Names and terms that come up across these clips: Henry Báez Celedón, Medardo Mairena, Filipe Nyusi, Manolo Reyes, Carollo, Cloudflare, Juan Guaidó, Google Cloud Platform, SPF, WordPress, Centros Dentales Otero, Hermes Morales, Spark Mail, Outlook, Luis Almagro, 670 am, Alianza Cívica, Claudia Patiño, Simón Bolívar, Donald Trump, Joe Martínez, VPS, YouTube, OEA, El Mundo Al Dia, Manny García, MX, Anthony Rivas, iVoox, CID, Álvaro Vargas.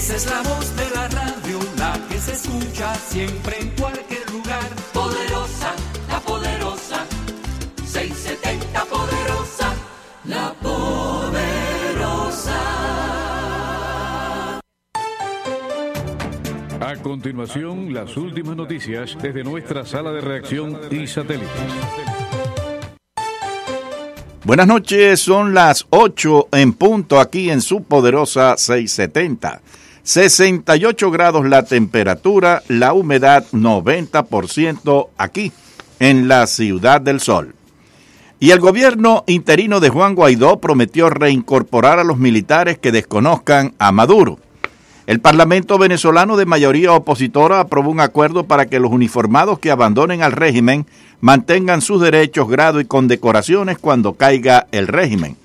Esa es la voz de la radio, la que se escucha siempre en cualquier lugar. Poderosa, la poderosa, 670 poderosa, la poderosa. A continuación, las últimas noticias desde nuestra sala de reacción y satélites. Buenas noches, son las 8 en punto aquí en su poderosa 670. 68 grados la temperatura, la humedad 90% aquí en la Ciudad del Sol. Y el gobierno interino de Juan Guaidó prometió reincorporar a los militares que desconozcan a Maduro. El Parlamento venezolano de mayoría opositora aprobó un acuerdo para que los uniformados que abandonen al régimen mantengan sus derechos, grado y condecoraciones cuando caiga el régimen.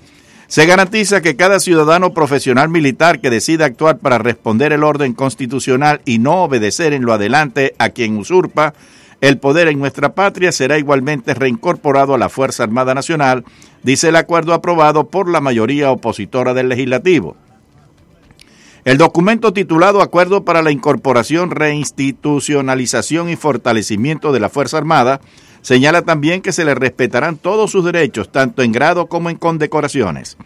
Se garantiza que cada ciudadano profesional militar que decida actuar para responder el orden constitucional y no obedecer en lo adelante a quien usurpa el poder en nuestra patria será igualmente reincorporado a la Fuerza Armada Nacional, dice el acuerdo aprobado por la mayoría opositora del legislativo. El documento titulado Acuerdo para la Incorporación, Reinstitucionalización y Fortalecimiento de la Fuerza Armada señala también que se le respetarán todos sus derechos, tanto en grado como en condecoraciones.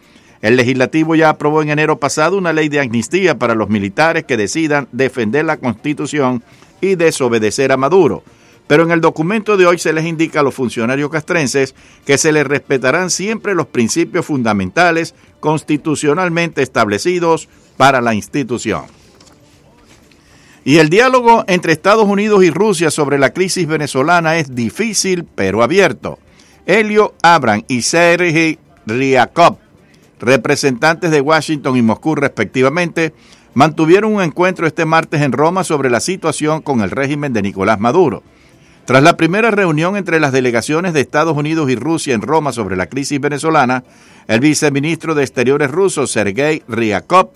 El legislativo ya aprobó en enero pasado una ley de amnistía para los militares que decidan defender la Constitución y desobedecer a Maduro. Pero en el documento de hoy se les indica a los funcionarios castrenses que se les respetarán siempre los principios fundamentales constitucionalmente establecidos para la institución. Y el diálogo entre Estados Unidos y Rusia sobre la crisis venezolana es difícil pero abierto. Elliott Abrams y Sergei Ryabkov, representantes de Washington y Moscú respectivamente, mantuvieron un encuentro este martes en Roma sobre la situación con el régimen de Nicolás Maduro. Tras la primera reunión entre las delegaciones de Estados Unidos y Rusia en Roma sobre la crisis venezolana, el viceministro de Exteriores ruso Sergei Ryabkov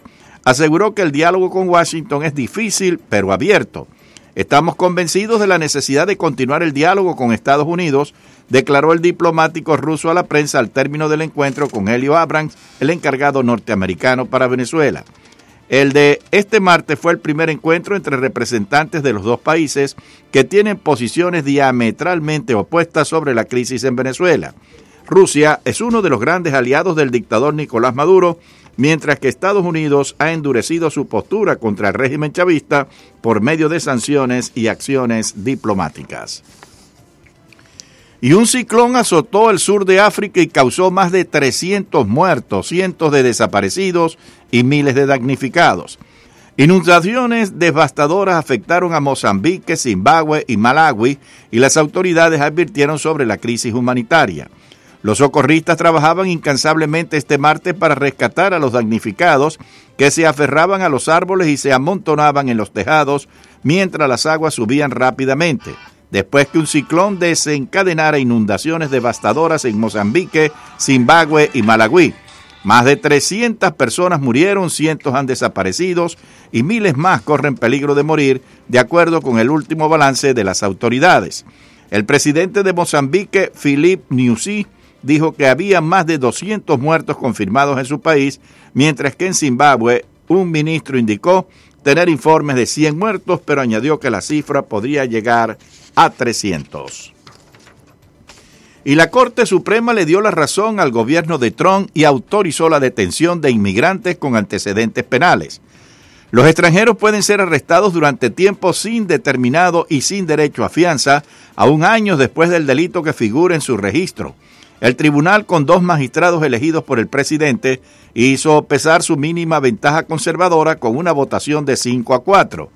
aseguró que el diálogo con Washington es difícil, pero abierto. Estamos convencidos de la necesidad de continuar el diálogo con Estados Unidos, declaró el diplomático ruso a la prensa al término del encuentro con Elliott Abrams, el encargado norteamericano para Venezuela. El de este martes fue el primer encuentro entre representantes de los dos países que tienen posiciones diametralmente opuestas sobre la crisis en Venezuela. Rusia es uno de los grandes aliados del dictador Nicolás Maduro, mientras que Estados Unidos ha endurecido su postura contra el régimen chavista por medio de sanciones y acciones diplomáticas. Y un ciclón azotó el sur de África y causó más de 300 muertos, cientos de desaparecidos y miles de damnificados. Inundaciones devastadoras afectaron a Mozambique, Zimbabue y Malawi, y las autoridades advirtieron sobre la crisis humanitaria. Los socorristas trabajaban incansablemente este martes para rescatar a los damnificados que se aferraban a los árboles y se amontonaban en los tejados mientras las aguas subían rápidamente, después que un ciclón desencadenara inundaciones devastadoras en Mozambique, Zimbabue y Malawi. Más de 300 personas murieron, cientos han desaparecido y miles más corren peligro de morir, de acuerdo con el último balance de las autoridades. El presidente de Mozambique, Filipe Nyusi, dijo que había más de 200 muertos confirmados en su país, mientras que en Zimbabue un ministro indicó tener informes de 100 muertos, pero añadió que la cifra podría llegar a 300. Y la Corte Suprema le dio la razón al gobierno de Trump y autorizó la detención de inmigrantes con antecedentes penales. Los extranjeros pueden ser arrestados durante tiempo sin determinado y sin derecho a fianza, aún años después del delito que figura en su registro. El tribunal, con dos magistrados elegidos por el presidente, hizo pesar su mínima ventaja conservadora con una votación de 5-4.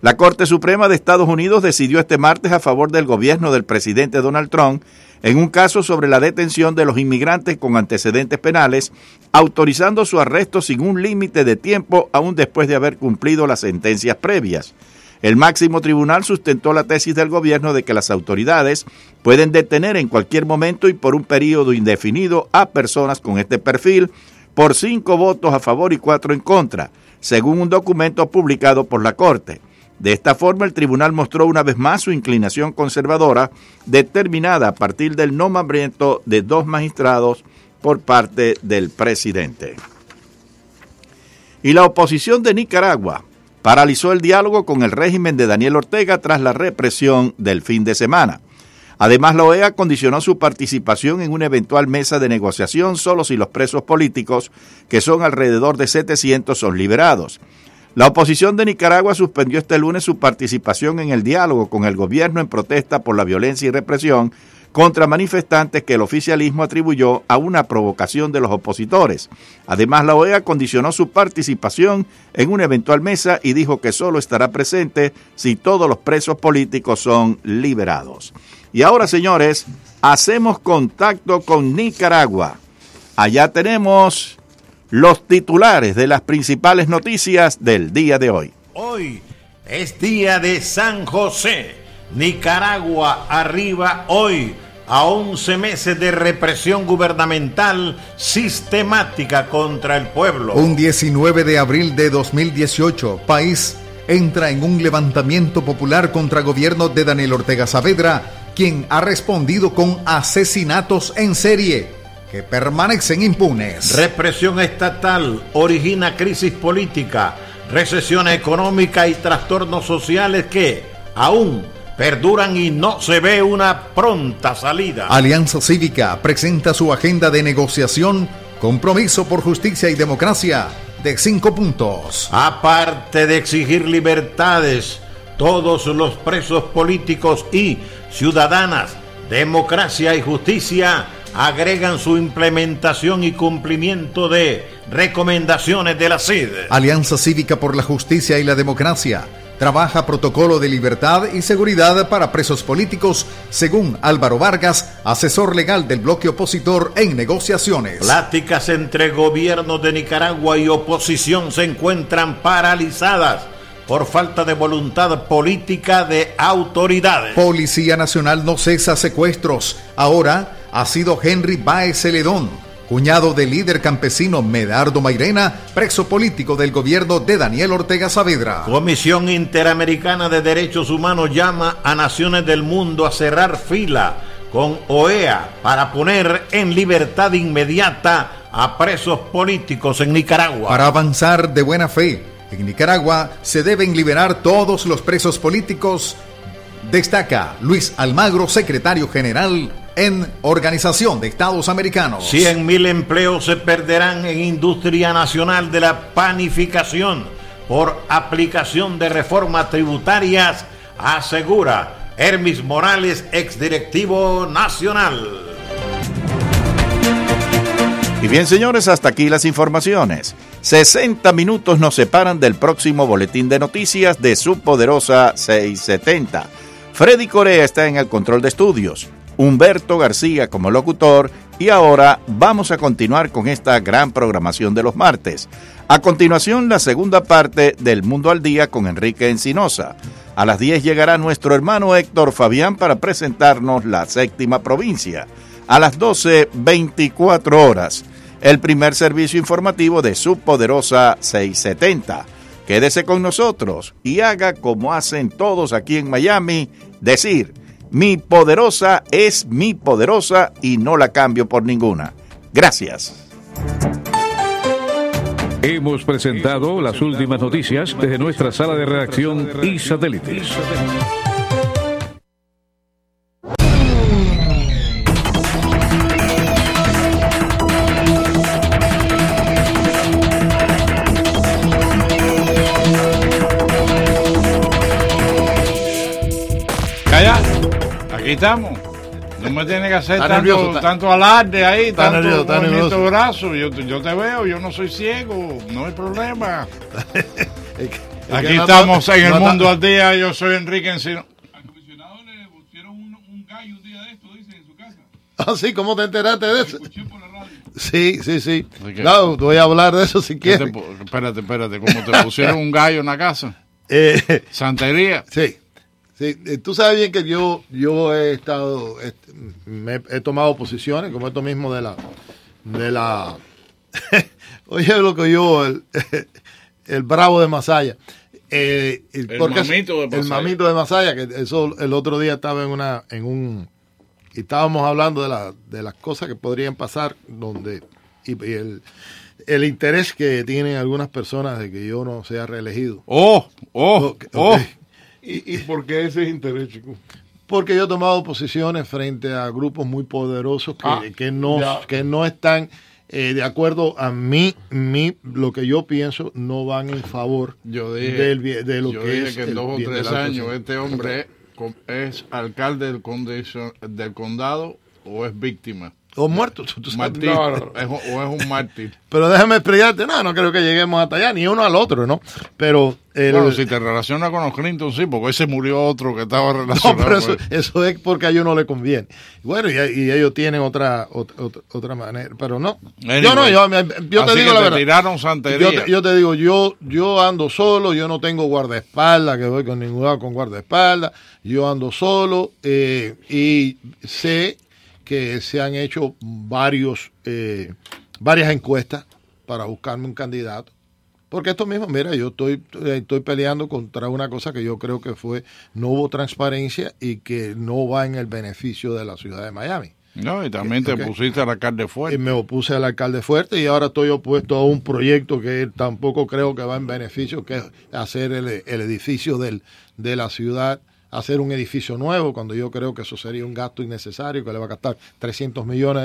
La Corte Suprema de Estados Unidos decidió este martes a favor del gobierno del presidente Donald Trump en un caso sobre la detención de los inmigrantes con antecedentes penales, autorizando su arresto sin un límite de tiempo aún después de haber cumplido las sentencias previas. El máximo tribunal sustentó la tesis del gobierno de que las autoridades pueden detener en cualquier momento y por un periodo indefinido a personas con este perfil por 5 votos a favor y 4 en contra, según un documento publicado por la Corte. De esta forma, el tribunal mostró una vez más su inclinación conservadora, determinada a partir del nombramiento de 2 magistrados por parte del presidente. Y la oposición de Nicaragua paralizó el diálogo con el régimen de Daniel Ortega tras la represión del fin de semana. Además, la OEA condicionó su participación en una eventual mesa de negociación solo si los presos políticos, que son alrededor de 700, son liberados. La oposición de Nicaragua suspendió este lunes su participación en el diálogo con el gobierno en protesta por la violencia y represión contra manifestantes que el oficialismo atribuyó a una provocación de los opositores. Además, la OEA condicionó su participación en una eventual mesa y dijo que solo estará presente si todos los presos políticos son liberados. Y ahora, señores, hacemos contacto con Nicaragua. Allá tenemos los titulares de las principales noticias del día de hoy. Hoy es día de San José. Nicaragua arriba hoy a 11 meses de represión gubernamental sistemática contra el pueblo. Un 19 de abril de 2018, país entra en un levantamiento popular contra gobierno de Daniel Ortega Saavedra, quien ha respondido con asesinatos en serie que permanecen impunes. Represión estatal origina crisis política, recesión económica y trastornos sociales que aún perduran y no se ve una pronta salida. Alianza Cívica presenta su agenda de negociación, compromiso por justicia y democracia, de 5 puntos. Aparte de exigir libertades, todos los presos políticos y ciudadanas, democracia y justicia agregan su implementación y cumplimiento de recomendaciones de la CID. Alianza Cívica por la Justicia y la Democracia trabaja protocolo de libertad y seguridad para presos políticos, según Álvaro Vargas, asesor legal del bloque opositor en negociaciones. Pláticas entre gobiernos de Nicaragua y oposición se encuentran paralizadas por falta de voluntad política de autoridades. Policía Nacional no cesa secuestros. Ahora ha sido Henry Báez Celedón, cuñado del líder campesino Medardo Mairena, preso político del gobierno de Daniel Ortega Saavedra. Comisión Interamericana de Derechos Humanos llama a naciones del mundo a cerrar fila con OEA para poner en libertad inmediata a presos políticos en Nicaragua. Para avanzar de buena fe, en Nicaragua se deben liberar todos los presos políticos, destaca Luis Almagro, secretario general en Organización de Estados Americanos. 100,000 empleos se perderán en Industria Nacional de la Panificación por aplicación de reformas tributarias, asegura Hermes Morales, exdirectivo nacional. Y bien, señores, hasta aquí las informaciones. 60 minutos nos separan del próximo boletín de noticias de su poderosa 670. Freddy Corea está en el control de estudios, Humberto García como locutor, y ahora vamos a continuar con esta gran programación de los martes. A continuación, la segunda parte del Mundo al Día con Enrique Encinosa. A las 10 llegará nuestro hermano Héctor Fabián para presentarnos la 7ª provincia. A las 12, 24 horas, el primer servicio informativo de su poderosa 670. Quédese con nosotros y haga como hacen todos aquí en Miami, decir: mi poderosa es mi poderosa y no la cambio por ninguna. Gracias. Hemos presentado las últimas noticias desde nuestra sala de redacción y satélites. Aquí estamos. No me tiene que hacer tanto alarde ahí, tanto brazo. Yo te veo, yo no soy ciego, no hay problema. Aquí estamos en el Mundo al Día. Yo soy Enrique Encino. Al comisionado le pusieron un gallo un día de esto, dice, en su casa. Ah, sí, ¿cómo te enteraste de eso? Escuché por la radio. Sí. Claro, voy a hablar de eso si quieres. Espérate, ¿cómo te pusieron un gallo en la casa? Santería. Sí. Sí, tú sabes bien que yo he estado, he tomado posiciones como esto mismo de la oye, lo que yo, el bravo de Masaya, el mamito de Masaya, que eso el otro día estaba y estábamos hablando de las cosas que podrían pasar donde y el el interés que tienen algunas personas de que yo no sea reelegido. ¿Y por qué ese interés, chico? Porque yo he tomado posiciones frente a grupos muy poderosos que no están de acuerdo a mí, lo que yo pienso, no van en favor de lo que es. Yo dije que en 2 o 3 años este hombre es alcalde del condado o es víctima. O muerto. O es un mártir. Pero déjame explicarte, no creo que lleguemos hasta allá, ni uno al otro, ¿no? Pero... Bueno, si te relacionas con los Clinton, sí, porque ese murió otro que estaba relacionado. No, pero eso es porque a ellos no le conviene. Bueno, y ellos tienen otra manera, pero no. Anyway, yo te digo la verdad. Tiraron santería. Yo te digo, yo ando solo, yo no tengo guardaespaldas, que voy con ningún lado con guardaespaldas, yo ando solo y sé... que se han hecho varias encuestas para buscarme un candidato. Porque esto mismo, mira, yo estoy peleando contra una cosa que yo creo que no hubo transparencia y que no va en el beneficio de la ciudad de Miami. No, y también te opusiste al alcalde fuerte. Y me opuse al alcalde fuerte y ahora estoy opuesto a un proyecto que tampoco creo que va en beneficio, que es hacer el edificio de la ciudad, hacer un edificio nuevo, cuando yo creo que eso sería un gasto innecesario, que le va a gastar $300 millones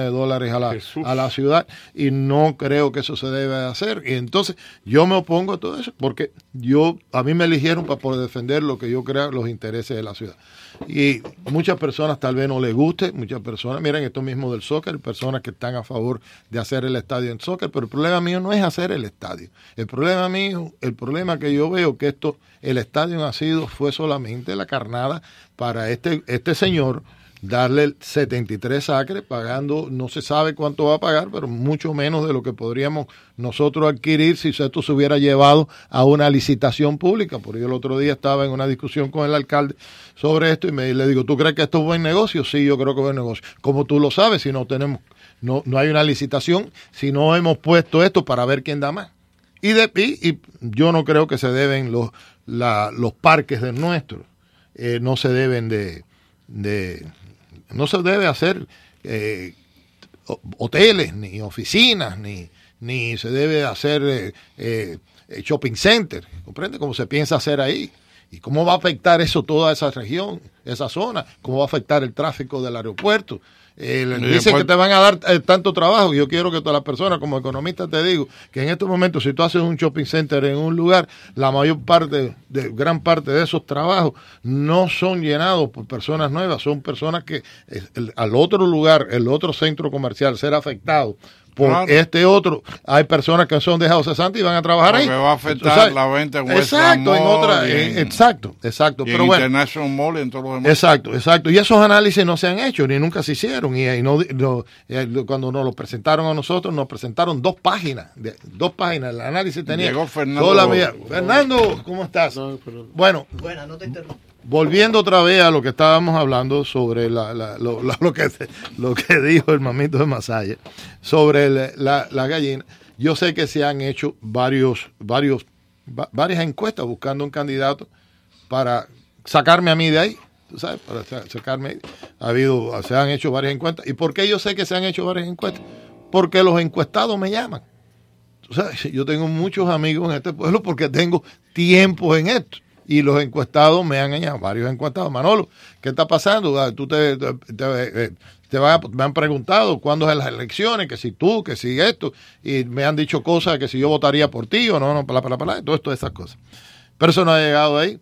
a la ciudad, y no creo que eso se debe hacer. Y entonces yo me opongo a todo eso, porque a mí me eligieron para poder defender lo que yo creo, los intereses de la ciudad. Y muchas personas tal vez no les guste, muchas personas, miren esto mismo del soccer, personas que están a favor de hacer el estadio en soccer, pero el problema mío no es hacer el estadio. El problema que yo veo que el estadio fue solamente la carnada para este señor, darle 73 acres, pagando, no se sabe cuánto va a pagar, pero mucho menos de lo que podríamos nosotros adquirir si esto se hubiera llevado a una licitación pública. Porque yo el otro día estaba en una discusión con el alcalde sobre esto y le digo, ¿tú crees que esto es buen negocio? Sí, yo creo que es buen negocio. Como tú lo sabes, si no hay una licitación, si no hemos puesto esto para ver quién da más. Y yo no creo que se deben los parques del nuestro. No se debe hacer hoteles, ni oficinas, ni se debe hacer shopping center. ¿Comprende? Como se piensa hacer ahí. ¿Y cómo va a afectar eso toda esa región, esa zona? ¿Cómo va a afectar el tráfico del aeropuerto? Dicen que te van a dar tanto trabajo. Yo quiero que todas las personas, como economista te digo, que en estos momentos si tú haces un shopping center en un lugar, la mayor parte, gran parte de esos trabajos no son llenados por personas nuevas, son personas que al otro lugar, el otro centro comercial, ser afectado por este otro, hay personas que son dejados cesantes y van a trabajar ahí. Porque va a afectar la venta en Western Mall, exacto. Y pero bueno, International Mall y en todos los demás. Exacto. Y esos análisis no se han hecho, ni nunca se hicieron. Y cuando nos los presentaron a nosotros, nos presentaron 2 páginas. 2 páginas, el análisis tenía. Llegó Fernando. Fernando, ¿cómo estás? Bueno, no te interrumpo. Volviendo otra vez a lo que estábamos hablando sobre lo que dijo el mamito de Masaya, sobre la gallina. Yo sé que se han hecho varias encuestas buscando un candidato para sacarme a mí de ahí, ¿tú sabes? Para sacarme ahí. Se han hecho varias encuestas. ¿Y por qué yo sé que se han hecho varias encuestas? Porque los encuestados me llaman. ¿Tú sabes? Yo tengo muchos amigos en este pueblo porque tengo tiempo en esto. Y los encuestados me han engañado, varios encuestados. Manolo, ¿qué está pasando? Tú me han preguntado cuándo es las elecciones, que si esto, y me han dicho cosas que si yo votaría por ti o no, todas esas cosas. Pero eso no ha llegado ahí.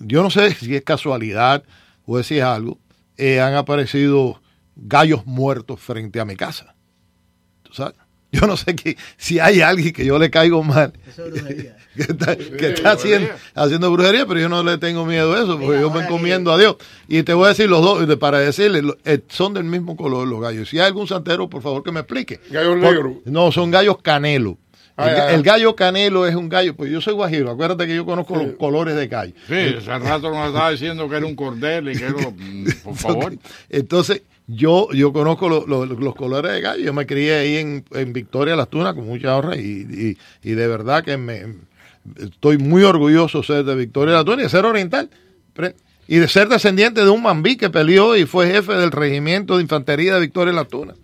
Yo no sé si es casualidad o si es algo. Han aparecido gallos muertos frente a mi casa. ¿Tú sabes? Yo no sé si hay alguien que yo le caigo mal, eso es brujería. que está haciendo brujería, pero yo no le tengo miedo a eso, porque yo me encomiendo a Dios. Y te voy a decir los dos, para decirles, son del mismo color los gallos. Si hay algún santero, por favor que me explique. ¿Gallos negros? No, son gallos canelo. El gallo canelo es un gallo, pues yo soy guajiro, acuérdate que yo conozco los colores de gallo. Sí, hace rato nos estaba diciendo que era un cordel y que era, por favor. Entonces yo conozco los colores de gallo, yo me crié ahí en Victoria Las Tunas con mucha honra y de verdad que estoy muy orgulloso de ser de Victoria Las Tunas y de ser oriental. Y de ser descendiente de un mambí que peleó y fue jefe del regimiento de infantería de Victoria Las Tunas.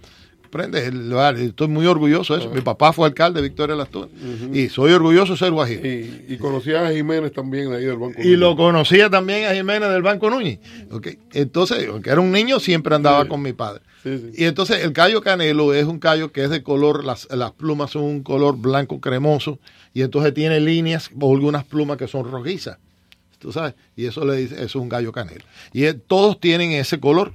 sorprende. Estoy muy orgulloso de eso. Mi papá fue alcalde de Victoria Lastuna y soy orgulloso de ser guajiro. Y conocía a Jiménez también ahí del Banco Núñez. Lo conocía también a Jiménez del Banco Núñez. Okay. Entonces, aunque era un niño, siempre andaba con mi padre. Sí, sí. Y entonces el callo canelo es un callo que es de color, las plumas son un color blanco cremoso y entonces tiene líneas o algunas plumas que son rojizas. ¿Tú sabes? Y eso le dice, eso es un gallo canelo. Y todos tienen ese color.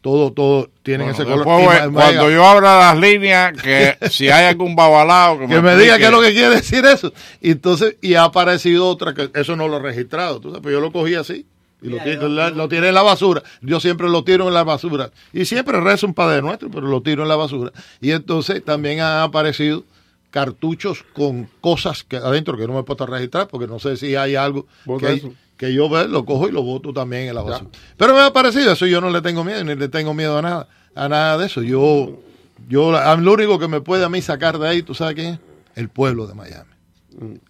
Todos tienen ese color. Cuando yo abra las líneas, que si hay algún babalao que me diga qué es lo que quiere decir eso. Entonces, y ha aparecido otra que eso no lo he registrado, ¿tú sabes? Pero yo lo cogí así y lo tiré en la basura. Yo siempre lo tiro en la basura. Y siempre rezo un Padre Nuestro, pero lo tiro en la basura. Y entonces también han aparecido cartuchos con cosas que adentro que no me puedo registrar porque no sé si hay algo que yo lo cojo y lo boto también en la basura. Pero me ha parecido eso, yo no le tengo miedo, ni le tengo miedo a nada de eso. Yo lo único que me puede a mí sacar de ahí, ¿tú sabes quién es? El pueblo de Miami,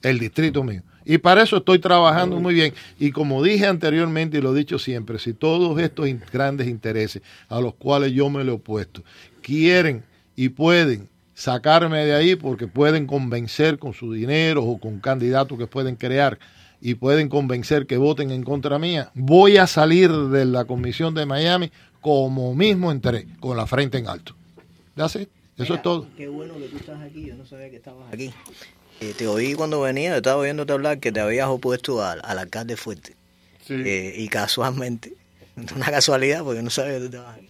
el distrito mío. Y para eso estoy trabajando muy bien. Y como dije anteriormente y lo he dicho siempre, si todos estos grandes intereses a los cuales yo me le he opuesto quieren y pueden sacarme de ahí porque pueden convencer con su dinero o con candidatos que pueden crear y pueden convencer que voten en contra mía, voy a salir de la Comisión de Miami como mismo entré, con la frente en alto. ¿Ya sé? Eso es todo. Qué bueno que tú estás aquí, yo no sabía que estabas aquí. Te oí cuando venía, estaba oyéndote hablar que te habías opuesto al alcalde Fuerte. Sí. Y casualmente, una casualidad porque no sabía que tú estabas aquí.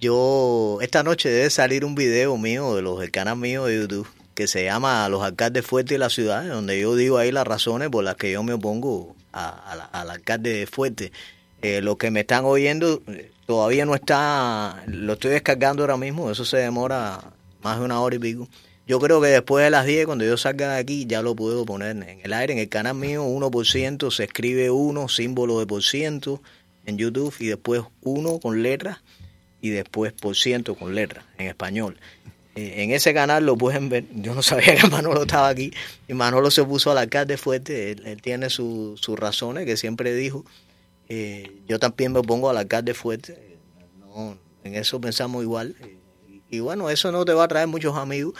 Yo, esta noche debe salir un video mío del canal mío de YouTube que se llama Los Alcaldes Fuertes de la Ciudad, donde yo digo ahí las razones por las que yo me opongo al alcalde Fuerte. Los que me están oyendo todavía no está, lo estoy descargando ahora mismo, eso se demora más de 1 hora y pico. Yo creo que después de las 10, cuando yo salga de aquí, ya lo puedo poner en el aire. En el canal mío, 1%, se escribe 1, símbolo de % en YouTube y después 1 con letras. Y después % con letras en español. En ese canal lo pueden ver. Yo no sabía que Manolo estaba aquí. Y Manolo se puso al alcalde Fuerte. Él tiene sus razones que siempre dijo. Yo también me pongo al alcalde Fuerte. No, en eso pensamos igual. Y bueno, eso no te va a traer muchos amigos.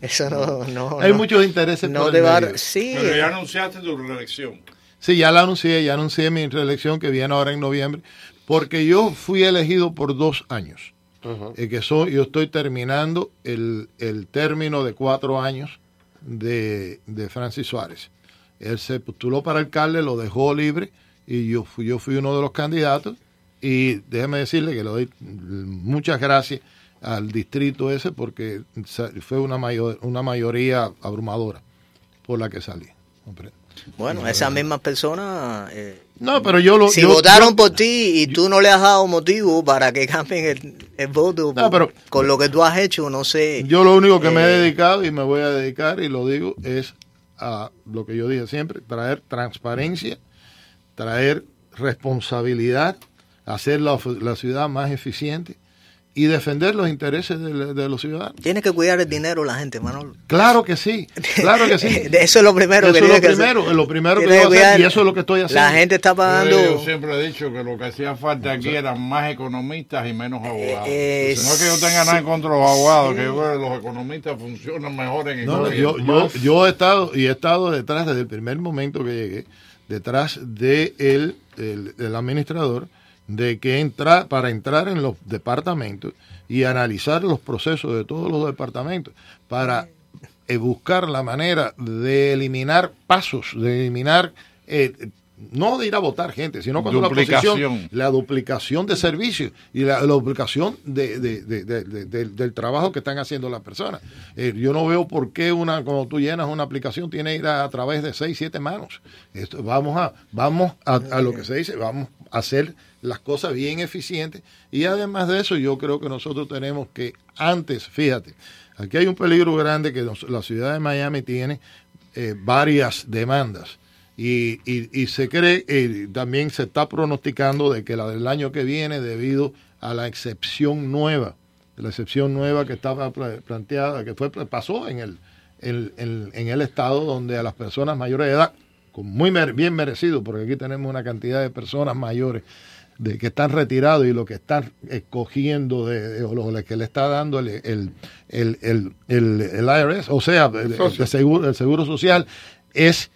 Eso no. Hay muchos intereses. No te va a... sí. Pero ya anunciaste tu reelección. Sí, ya anuncié mi reelección que viene ahora en noviembre. Porque yo fui elegido por 2 años. Yo estoy terminando el término de 4 años de Francis Suárez. Él se postuló para alcalde, lo dejó libre y yo fui uno de los candidatos. Y déjeme decirle que le doy muchas gracias al distrito ese porque fue una mayoría abrumadora por la que salí. ¿Comprende? Bueno, esas mismas personas... no, pero yo lo... Si yo, votaron yo, por ti y tú no le has dado motivo para que cambien el voto, no, pero, con lo que tú has hecho, no sé... Yo lo único que me he dedicado y me voy a dedicar, y lo digo, es a lo que yo dije siempre, traer transparencia, traer responsabilidad, hacer la ciudad más eficiente y defender los intereses de los ciudadanos. Tienes que cuidar el dinero de la gente, Manolo. Claro que sí. Eso es lo primero que tienes que hacer. Lo primero que voy a hacer, y eso es lo que estoy haciendo. La gente está pagando... Yo siempre he dicho que lo que hacía falta aquí eran más economistas y menos abogados. No es que yo tenga nada en contra de los abogados, que yo creo que los economistas funcionan mejor en economía. Yo he estado detrás desde el primer momento que llegué, detrás de el administrador, de que para entrar en los departamentos y analizar los procesos de todos los departamentos para buscar la manera de eliminar pasos, de eliminar, no de ir a votar gente, sino cuando la duplicación de servicios y la duplicación del trabajo que están haciendo las personas. Yo no veo por qué cuando tú llenas una aplicación tiene que ir a través de 6, 7 manos. Esto, vamos a lo que se dice, vamos a hacer las cosas bien eficientes, y además de eso yo creo que nosotros tenemos que antes, fíjate, aquí hay un peligro grande que la ciudad de Miami tiene varias demandas y se cree, también se está pronosticando de que la del año que viene debido a la excepción nueva que estaba planteada, que pasó en el estado, donde a las personas mayores de edad, muy bien merecido, porque aquí tenemos una cantidad de personas mayores de que están retirados y lo que están escogiendo o lo que le está dando el IRS, o sea, el seguro social, es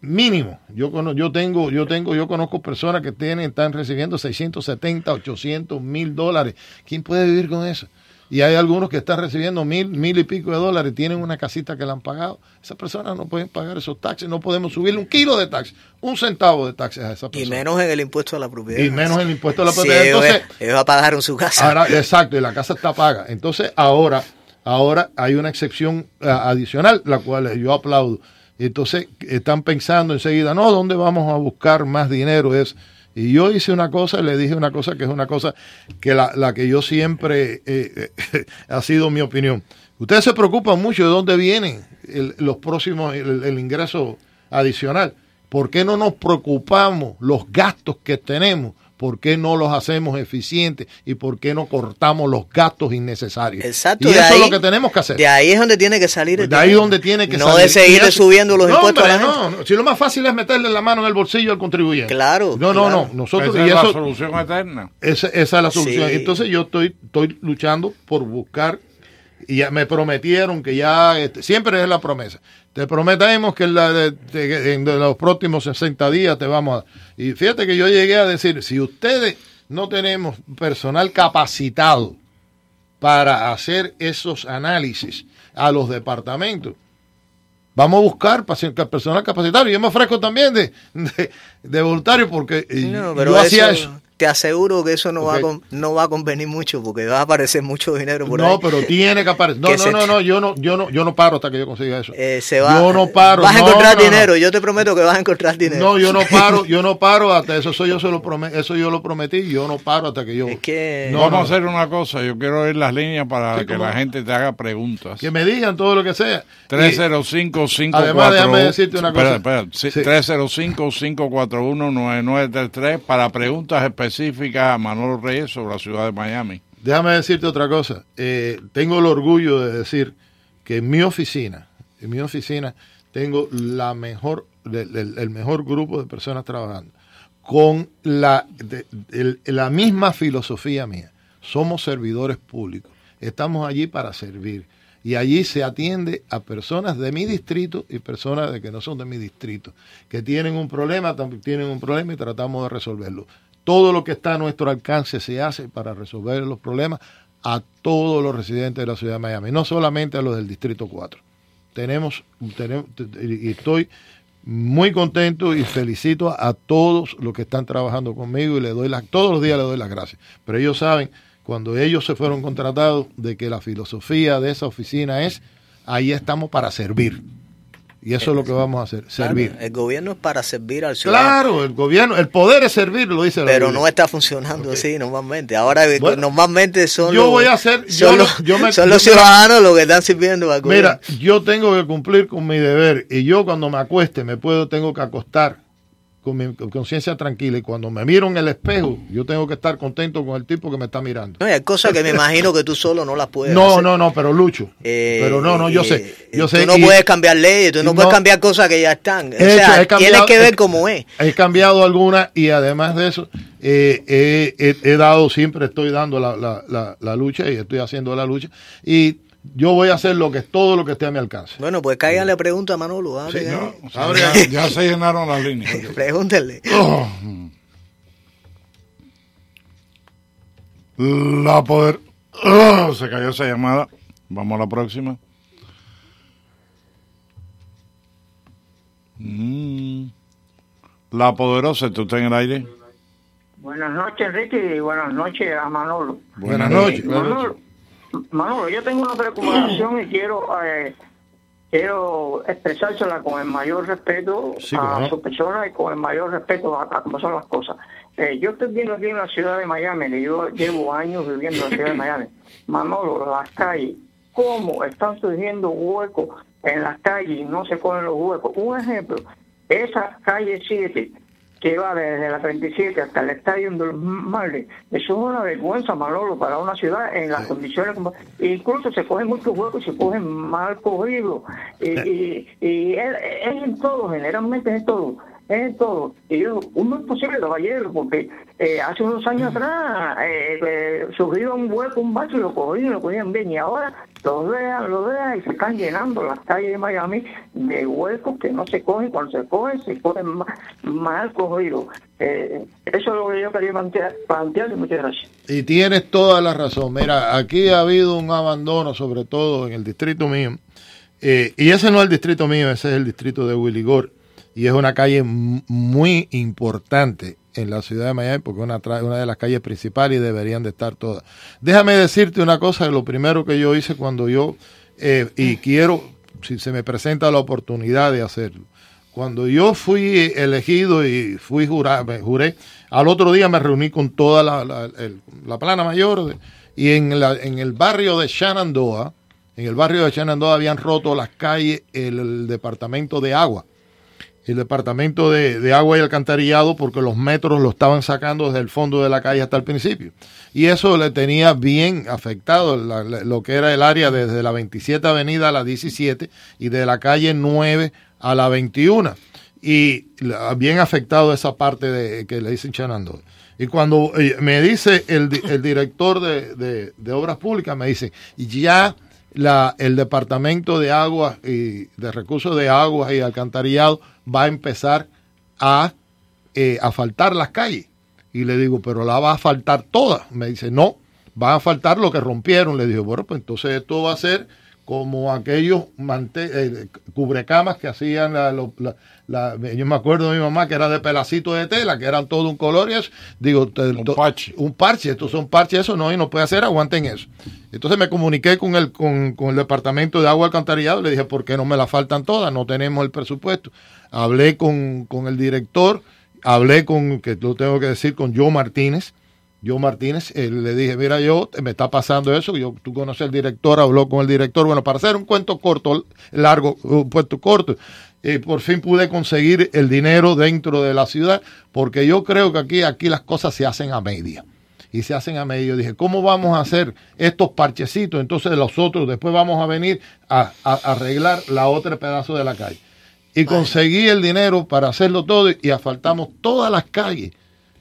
mínimo. Yo conozco personas que están recibiendo 670, 800, $1,000. ¿Quién puede vivir con eso? Y hay algunos que están recibiendo $1,000 y pico de dólares, tienen una casita que le han pagado. Esas personas no pueden pagar esos taxes, no podemos subirle un kilo de taxes, un centavo de taxes a esas personas. Y menos en el impuesto a la propiedad. Sí, entonces, ellos pagaron su casa. Ahora, exacto, y la casa está paga. Entonces, ahora hay una excepción adicional, la cual yo aplaudo. Entonces, están pensando enseguida, no, ¿dónde vamos a buscar más dinero? Y yo hice una cosa, le dije una cosa que es una cosa que la que yo siempre ha sido mi opinión. Ustedes se preocupan mucho de dónde viene el ingreso adicional. ¿Por qué no nos preocupamos los gastos que tenemos? ¿Por qué no los hacemos eficientes? ¿Y por qué no cortamos los gastos innecesarios? Exacto. Y eso es lo que tenemos que hacer. De ahí es donde tiene que salir el dinero. De ahí es donde tiene que salir. No de seguir subiendo los impuestos a la gente. No, si lo más fácil es meterle la mano en el bolsillo al contribuyente. Claro. No. Nosotros, esa es la solución eterna. Esa es la solución. Sí. Entonces yo estoy luchando por buscar, y ya me prometieron que ya, siempre es la promesa. Te prometemos que en los próximos 60 días te vamos a... Y fíjate que yo llegué a decir, si ustedes no tenemos personal capacitado para hacer esos análisis a los departamentos, vamos a buscar personal capacitado. Y yo me ofrezco también de voluntario, porque yo hacía eso. Te aseguro que eso no va a convenir mucho, porque va a aparecer mucho dinero por ahí. No, pero tiene que aparecer. Yo no paro hasta que yo consiga eso. Yo no paro. Vas a encontrar dinero, yo te prometo que vas a encontrar dinero. No, yo no paro hasta eso. Eso yo lo prometí, yo no paro hasta que yo... Es que... Vamos a hacer una cosa, yo quiero oír las líneas para que la gente te haga preguntas. Que me digan todo lo que sea. 305-541... Además, déjame decirte una cosa. Espera, sí. 305-541-9933 para preguntas específicas a Manolo Reyes sobre la ciudad de Miami. Déjame decirte otra cosa. Tengo el orgullo de decir que en mi oficina tengo el mejor grupo de personas trabajando con la misma filosofía mía. Somos servidores públicos. Estamos allí para servir. Y allí se atiende a personas de mi distrito y personas de que no son de mi distrito, que tienen un problema y tratamos de resolverlo. Todo lo que está a nuestro alcance se hace para resolver los problemas a todos los residentes de la ciudad de Miami, no solamente a los del Distrito 4. Y estoy muy contento y felicito a todos los que están trabajando conmigo y todos los días les doy las gracias. Pero ellos saben, cuando ellos se fueron contratados, de que la filosofía de esa oficina es, ahí estamos para servir. Y eso es lo que vamos a hacer, servir. Claro, el gobierno es para servir al ciudadano. Claro, el poder es servir, lo dice la ley. Pero no está funcionando así normalmente. Ahora, bueno, normalmente son los ciudadanos los que están sirviendo al gobierno. Mira, yo tengo que cumplir con mi deber. Y yo cuando me acueste, tengo que acostar con mi conciencia tranquila, y cuando me miro en el espejo, yo tengo que estar contento con el tipo que me está mirando. No, hay cosas que me imagino que tú solo no las puedes hacer. No, pero Lucho, yo sé. Tú no puedes cambiar leyes, tú no puedes cambiar cosas que ya están. Tienes que ver cómo es. He cambiado algunas, y además de eso, siempre estoy dando la lucha, y estoy haciendo la lucha, y yo voy a hacer todo lo que esté a mi alcance. Bueno, pues cáiganle pregunta a Manolo. Ya se llenaron las líneas. Pregúntenle. Se cayó esa llamada. Vamos a la próxima. La Poderosa, ¿tú estás en el aire? Buenas noches, Enrique, y buenas noches a Manolo. Buenas noches, Manolo. Manolo, yo tengo una preocupación y quiero expresársela con el mayor respeto su persona y con el mayor respeto a cómo son las cosas. Yo estoy viviendo aquí en la ciudad de Miami, y yo llevo años viviendo en la ciudad de Miami. Manolo, las calles, cómo están surgiendo huecos en las calles y no se cogen los huecos. Un ejemplo, esa calle 7 que va desde la 37 hasta el estadio de los Marlins. Eso es una vergüenza, Manolo, para una ciudad en las condiciones. Incluso se cogen muchos huecos y se cogen mal corridos. Y es en todo, generalmente es en todo. Esto, uno es posible, caballero, porque hace unos años atrás surgió un hueco, un bacho, y lo cogían bien, y ahora lo dejan y se están llenando las calles de Miami de huecos que no se cogen, cuando se cogen mal cogidos. Eso es lo que yo quería plantear, y muchas gracias. Y tienes toda la razón. Mira, aquí ha habido un abandono, sobre todo en el distrito mío, y ese no es el distrito mío, ese es el distrito de Willy Gore. Y es una calle muy importante en la ciudad de Miami, porque es una de las calles principales y deberían de estar todas. Déjame decirte una cosa, lo primero que yo hice cuando yo, y quiero, si se me presenta la oportunidad de hacerlo, cuando yo fui elegido y fui juré, al otro día me reuní con toda la plana mayor, y en el barrio de Shenandoah, habían roto las calles el departamento de agua. El departamento de agua y alcantarillado, porque los metros lo estaban sacando desde el fondo de la calle hasta el principio. Y eso le tenía bien afectado lo que era el área desde la 27 avenida a la 17 y de la calle 9 a la 21. Y bien afectado esa parte que le dicen Shenandoah. Y cuando me dice el director de Obras Públicas, me dice, ya... El departamento de aguas y de recursos de aguas y alcantarillado va a empezar a asfaltar las calles. Y le digo, pero la va a asfaltar todas. Me dice, no, va a asfaltar lo que rompieron. Le digo, bueno, pues entonces esto va a ser como aquellos cubrecamas que hacían yo me acuerdo de mi mamá, que era de pelacito de tela, que eran todo un color y eso. Digo, un parche, estos son parches, eso no, y no puede hacer, aguanten eso. Entonces me comuniqué con el departamento de agua alcantarillado y le dije, ¿por qué no me la faltan todas? No tenemos el presupuesto. Hablé con el director, que lo tengo que decir, con Joe Martínez, le dije, mira, me está pasando eso, tú conoces al director, habló con el director, bueno, para hacer un cuento corto, por fin pude conseguir el dinero dentro de la ciudad, porque yo creo que aquí las cosas se hacen a media, yo dije, ¿cómo vamos a hacer estos parchecitos? Entonces los otros, después vamos a venir a arreglar la otra pedazo de la calle, y conseguí el dinero para hacerlo todo, y asfaltamos todas las calles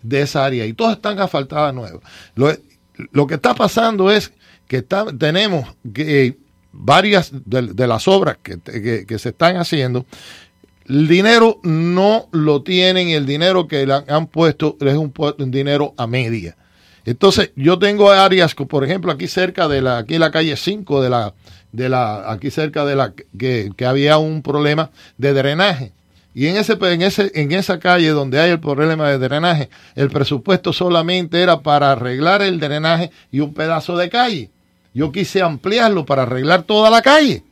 de esa área, y todas están asfaltadas nuevas. Lo que está pasando es que tenemos varias de las obras que se están haciendo, el dinero no lo tienen, y el dinero que le han puesto es un dinero a media. Entonces yo tengo áreas, por ejemplo, aquí cerca de la calle 5 aquí cerca de la que había un problema de drenaje. Y en esa calle donde hay el problema de drenaje, el presupuesto solamente era para arreglar el drenaje y un pedazo de calle. Yo quise ampliarlo para arreglar toda la calle,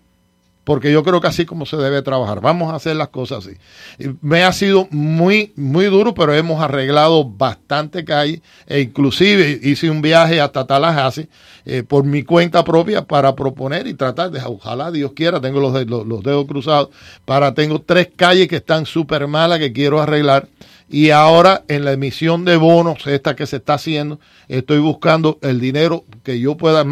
porque yo creo que así como se debe trabajar. Vamos a hacer las cosas así. Me ha sido muy, muy duro, pero hemos arreglado bastante calle, e inclusive hice un viaje hasta Tallahassee por mi cuenta propia para proponer y tratar de, ojalá Dios quiera, tengo los dedos cruzados, tengo 3 calles que están súper malas que quiero arreglar. Y ahora en la emisión de bonos, esta que se está haciendo, estoy buscando el dinero que yo pueda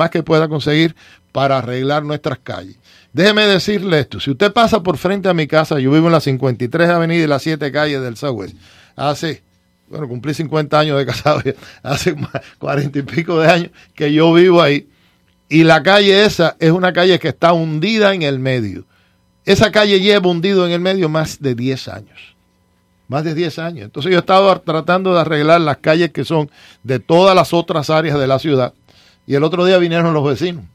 conseguir para arreglar nuestras calles. Déjeme decirle esto, si usted pasa por frente a mi casa, yo vivo en la 53 avenida y las 7 calles del Southwest, cumplí 50 años de casado, hace 40 y pico de años que yo vivo ahí, y la calle esa es una calle que está hundida en el medio. Esa calle lleva hundido en el medio más de 10 años. Entonces yo he estado tratando de arreglar las calles que son de todas las otras áreas de la ciudad, y el otro día vinieron los vecinos.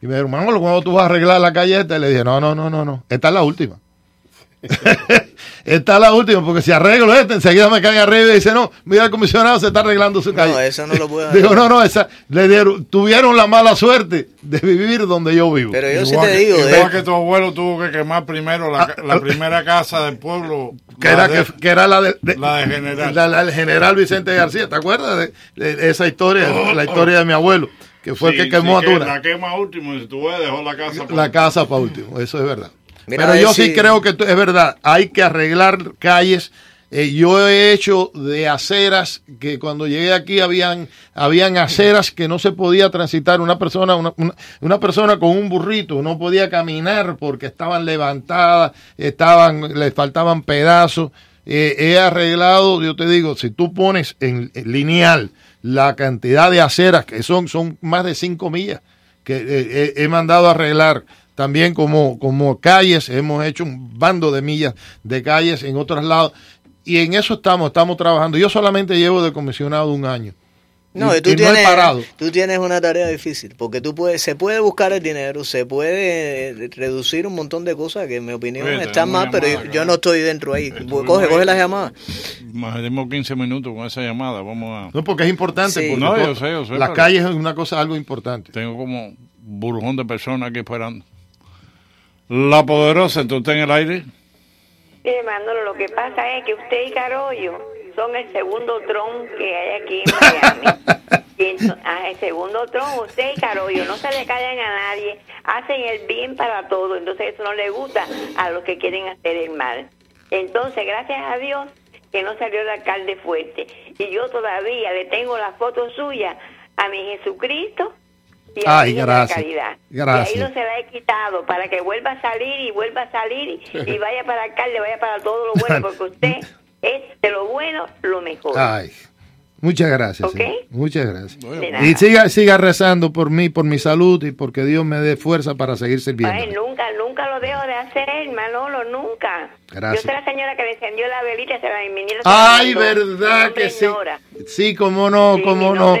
Y me dijeron, Manolo, ¿cuándo tú vas a arreglar la calle esta? Y le dije, no. Esta es la última. Porque si arreglo esta, enseguida me caen arriba y dicen, no, mira, el comisionado se está arreglando su calle. No, esa no lo puedo arreglar. Digo, esa, tuvieron la mala suerte de vivir donde yo vivo. Pero yo sí te digo. Igual que tu abuelo tuvo que quemar primero la primera casa del pueblo. Que era la del general Vicente García, ¿te acuerdas de esa historia? La historia de mi abuelo. Que fue el que quemó a Tuna. La quema último, si tú ves, dejó la casa para último, eso es verdad. Mira, pero yo sí creo que es verdad, hay que arreglar calles. Yo he hecho de aceras que cuando llegué aquí habían aceras que no se podía transitar. Una persona con un burrito no podía caminar porque estaban levantadas, le faltaban pedazos. he arreglado, yo te digo, si tú pones en lineal la cantidad de aceras, que son más de 5 millas, que he mandado a arreglar. También como calles, hemos hecho un bando de millas de calles en otros lados. Y en eso estamos trabajando. Yo solamente llevo de comisionado 1 año. No, y no he parado. Tú tienes una tarea difícil, porque se puede buscar el dinero, se puede reducir un montón de cosas que en mi opinión están mal, pero yo no estoy dentro ahí. Coge las llamadas. Más tenemos 15 minutos con esa llamada. Vamos a... No, porque es importante. Sí. Porque no, yo sé, las calles es una cosa, algo importante. Tengo como burujón de personas aquí esperando. La Poderosa, ¿tú estás en el aire? Sí, Manolo, lo que pasa es que usted y Carollo son el segundo Trump que hay aquí en Miami. El segundo Trump, usted y Carollo, no se le callan a nadie, hacen el bien para todo, entonces eso no le gusta a los que quieren hacer el mal. Entonces, gracias a Dios que no salió el alcalde fuerte. Y yo todavía le tengo la foto suya a mi Jesucristo. Y ay, gracias. Y ahí no se la he quitado para que vuelva a salir y vaya para el alcalde, vaya para todo lo bueno, porque usted es de lo bueno lo mejor. Ay, muchas gracias. ¿Okay? Señor. Muchas gracias. Y siga rezando por mí, por mi salud y porque Dios me dé fuerza para seguir sirviendo. Ay, nunca lo dejo de hacer, Manolo, nunca. Gracias. Yo soy la señora que le encendió la velita, se la envió. Ay, verdad que sí. Nora. Sí, cómo no, sí, cómo no.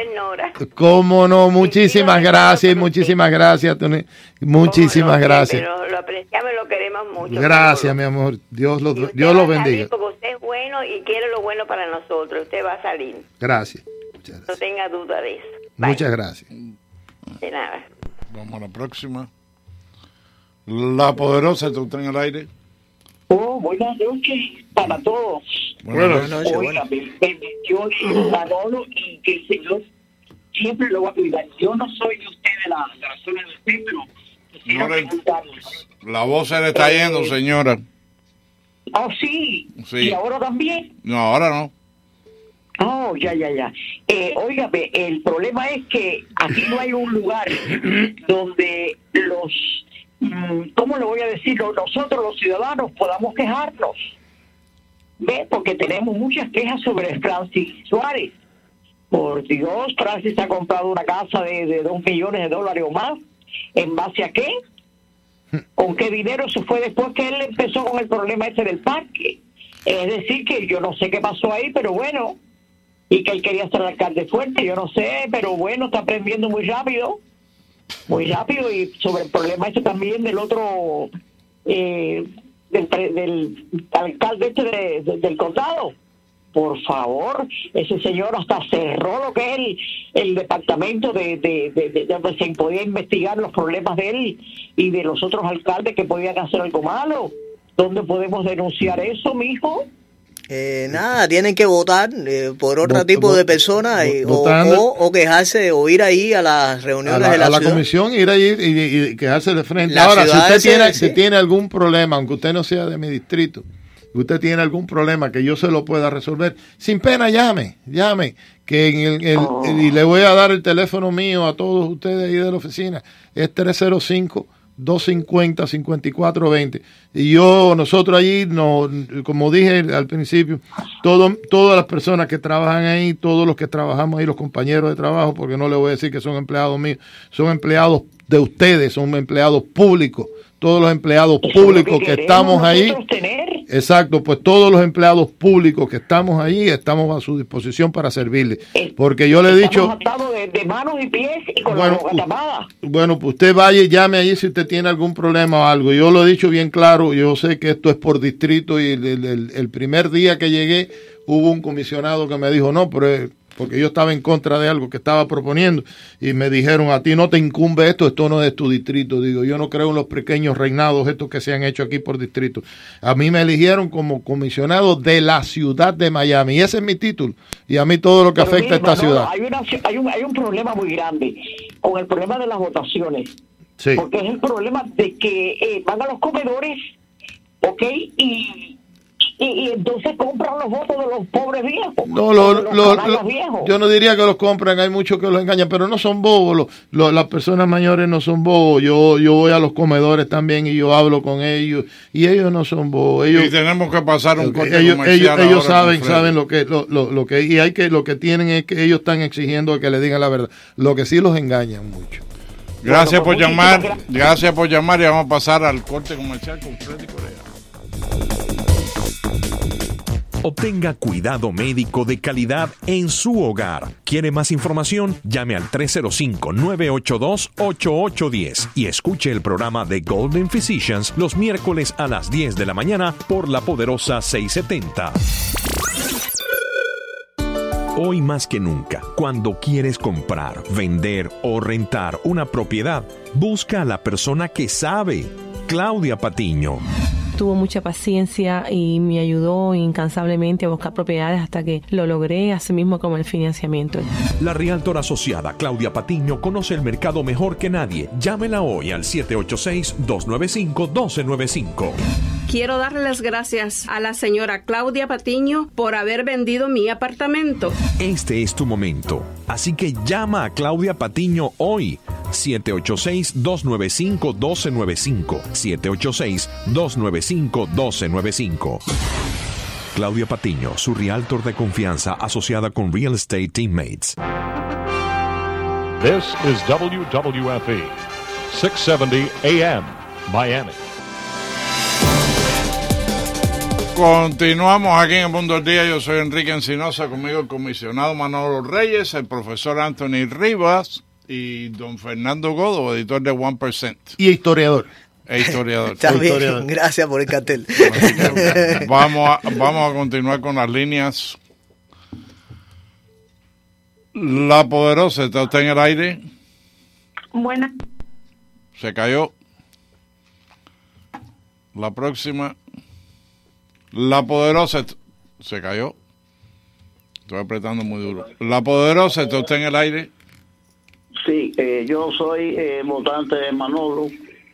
Cómo no, muchísimas gracias, muchísimas gracias, Tony. Muchísimas gracias. Lo apreciamos y lo queremos mucho. Gracias, mi amor. Dios los bendiga. Porque usted es bueno y quiere lo bueno para nosotros. Usted va a salir. Gracias. Muchas gracias. No tenga duda de eso. Bye. Muchas gracias. De nada. Vamos a la próxima. La Poderosa, ¿tú estás en el aire? Oh, buenas noches para todos. Buenas noches. Buenas bendiciones, Manolo, y que el Señor siempre lo va a cuidar. Yo no soy de usted, de la zona de usted, pero quisiera preguntarles. La voz se le está yendo, señora. Oh, sí. ¿Y ahora también? No, ahora no. Oh, ya. Óigame, el problema es que aquí no hay un lugar donde los... ¿Cómo le voy a decir? Nosotros los ciudadanos podamos quejarnos. ¿Ve? Porque tenemos muchas quejas sobre Francis Suárez. Por Dios, Francis ha comprado una casa de $2 millones o más. ¿En base a qué? ¿Con qué dinero? Eso fue después que él empezó con el problema ese del parque. Es decir, que yo no sé qué pasó ahí, pero bueno. Y que él quería ser alcalde fuerte, yo no sé, pero bueno, está aprendiendo muy rápido, y sobre el problema este también del otro del alcalde este del condado. Por favor, ese señor hasta cerró lo que es el departamento de donde se podía investigar los problemas de él y de los otros alcaldes que podían hacer algo malo. ¿Dónde podemos denunciar eso, mijo? Nada, tienen que votar por otro tipo de personas o quejarse o ir ahí a las reuniones de la comisión, ir ahí y quejarse de frente. Ahora, si usted tiene algún problema, aunque usted no sea de mi distrito, usted tiene algún problema que yo se lo pueda resolver, sin pena llame, que y le voy a dar el teléfono mío a todos ustedes ahí de la oficina, es 305-250-5420. Y nosotros allí, no, como dije al principio, todas las personas que trabajan ahí, todos los que trabajamos ahí, los compañeros de trabajo, porque no les voy a decir que son empleados míos, son empleados de ustedes, son empleados públicos, todos los empleados públicos que estamos ahí. Exacto, pues todos los empleados públicos que estamos ahí estamos a su disposición para servirle, porque yo le he dicho... Estamos atados de manos y pies y con la boca tapada. Bueno, pues usted vaya y llame ahí si usted tiene algún problema o algo. Yo lo he dicho bien claro, yo sé que esto es por distrito y el primer día que llegué hubo un comisionado que me dijo no, pero... porque yo estaba en contra de algo que estaba proponiendo y me dijeron, a ti no te incumbe esto no es tu distrito. Digo, yo no creo en los pequeños reinados estos que se han hecho aquí por distrito. A mí me eligieron como comisionado de la ciudad de Miami, y ese es mi título, y a mí todo lo que pero afecta a esta ciudad. Hay un problema muy grande con el problema de las votaciones, sí. Porque es el problema de que van a los comedores, ¿ok? y y entonces compran los votos de los pobres viejos. No, los viejos. Yo no diría que los compran, hay muchos que los engañan, pero no son bobos, las personas mayores no son bobos. Yo voy a los comedores también y yo hablo con ellos y ellos no son bobos. Ellos, y tenemos que pasar un corte comercial. Ellos saben lo que y hay que lo que tienen es que ellos están exigiendo que le digan la verdad. Lo que sí los engañan mucho. Gracias por llamar, y vamos a pasar al corte comercial con Freddy Corea. Obtenga cuidado médico de calidad en su hogar. ¿Quiere más información? Llame al 305-982-8810 y escuche el programa de Golden Physicians los miércoles a las 10 de la mañana por la poderosa 670. Hoy más que nunca, cuando quieres comprar, vender o rentar una propiedad, busca a la persona que sabe. Claudia Patiño. Tuvo mucha paciencia y me ayudó incansablemente a buscar propiedades hasta que lo logré, así mismo como el financiamiento. La Realtor asociada Claudia Patiño conoce el mercado mejor que nadie. Llámela hoy al 786-295-1295. Quiero darle las gracias a la señora Claudia Patiño por haber vendido mi apartamento. Este es tu momento, así que llama a Claudia Patiño hoy. 786-295-1295. 786-295-1295. Claudia Patiño, su realtor de confianza, asociada con Real Estate Teammates. This is WWFE, 670 AM, Miami. Continuamos aquí en El Mundo Al Día. Yo soy Enrique Encinosa, conmigo el comisionado Manolo Reyes, el profesor Anthony Rivas y don Fernando Godo, editor de 1%. Y historiador. Está bien, gracias por el cartel. Vamos a continuar con las líneas. La poderosa, ¿está usted en el aire? Buena. Se cayó. La próxima. La poderosa, se cayó. Estoy apretando muy duro. La poderosa, ¿está usted en el aire? Sí, yo soy votante de Manolo,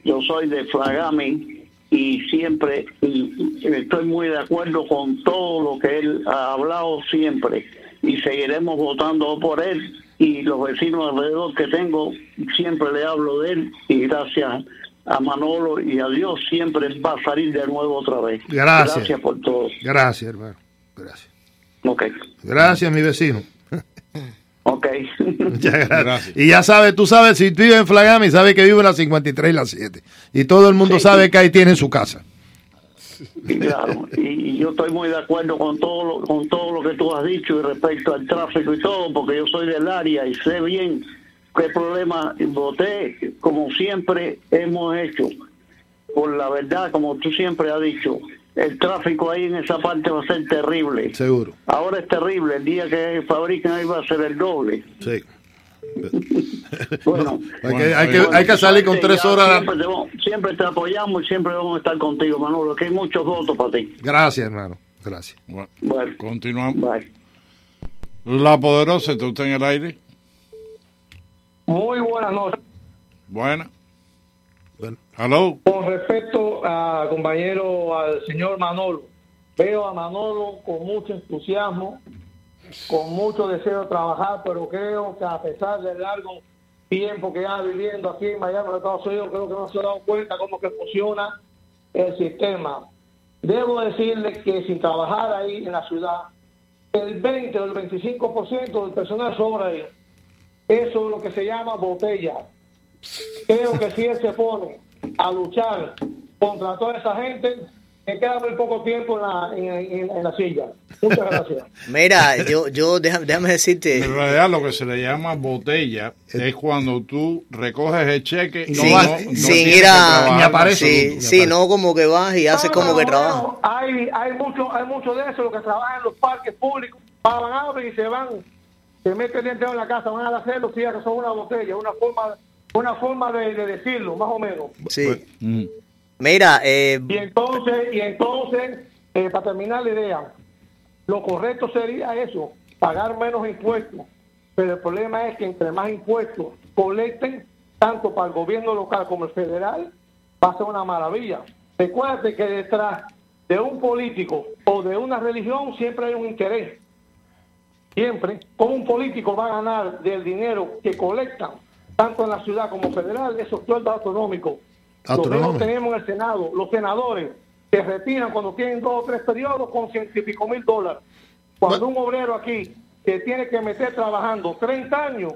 yo soy de Flagami y siempre estoy muy de acuerdo con todo lo que él ha hablado siempre y seguiremos votando por él y los vecinos alrededor que tengo siempre le hablo de él y gracias a Manolo y a Dios siempre va a salir de nuevo otra vez. Gracias por todo. Gracias, hermano. Gracias. Okay. Gracias, mi vecino. Ok. Muchas gracias. Y ya sabes, tú sabes, si vives en Flagami, sabes que vive en la 53 y la 7. Y todo el mundo sabe que ahí tiene su casa. Claro, y yo estoy muy de acuerdo con todo lo que tú has dicho y respecto al tráfico y todo, porque yo soy del área y sé bien qué problema voté, como siempre hemos hecho. Por la verdad, como tú siempre has dicho, el tráfico ahí en esa parte va a ser terrible. Seguro. Ahora es terrible. El día que fabriquen ahí va a ser el doble. Sí. Bueno. Hay que salir con 3 horas. Siempre te apoyamos y siempre vamos a estar contigo, Manolo. Que hay muchos votos para ti. Gracias, hermano. Gracias. Bueno. Continuamos. Bye. La poderosa, ¿está usted en el aire? Muy buenas noches. Buenas. Bueno. Hello. Con respecto a compañero, al señor Manolo, veo a Manolo con mucho entusiasmo, con mucho deseo de trabajar, pero creo que a pesar del largo tiempo que lleva viviendo aquí en Miami, en Estados Unidos, creo que no se ha dado cuenta cómo que funciona el sistema. Debo decirle que sin trabajar ahí en la ciudad, el 20 o el 25% del personal sobra ahí. Eso es lo que se llama botella. Creo que si él se pone a luchar contra toda esa gente, me queda muy poco tiempo en la silla. Muchas gracias. Mira, yo déjame decirte. En realidad lo que se le llama botella es cuando tú recoges el cheque y no como que vas y haces como que trabajas. Hay mucho de eso, los que trabajan en los parques públicos, pagan agua y se van, se meten dentro de la casa, van a la celda, si ya que son una botella, una forma de decirlo, más o menos. Sí. Mira, y entonces, para terminar la idea, lo correcto sería eso, pagar menos impuestos. Pero el problema es que entre más impuestos colecten, tanto para el gobierno local como el federal, va a ser una maravilla. Recuérdate que detrás de un político o de una religión, siempre hay un interés. Siempre, como un político va a ganar del dinero que colectan, tanto en la ciudad como federal, esos sueldos autonómicos. Lo que tenemos en el Senado, los senadores se retiran cuando tienen 2 o 3 periodos con 100 y pico mil dólares. Cuando un obrero aquí se tiene que meter trabajando 30 años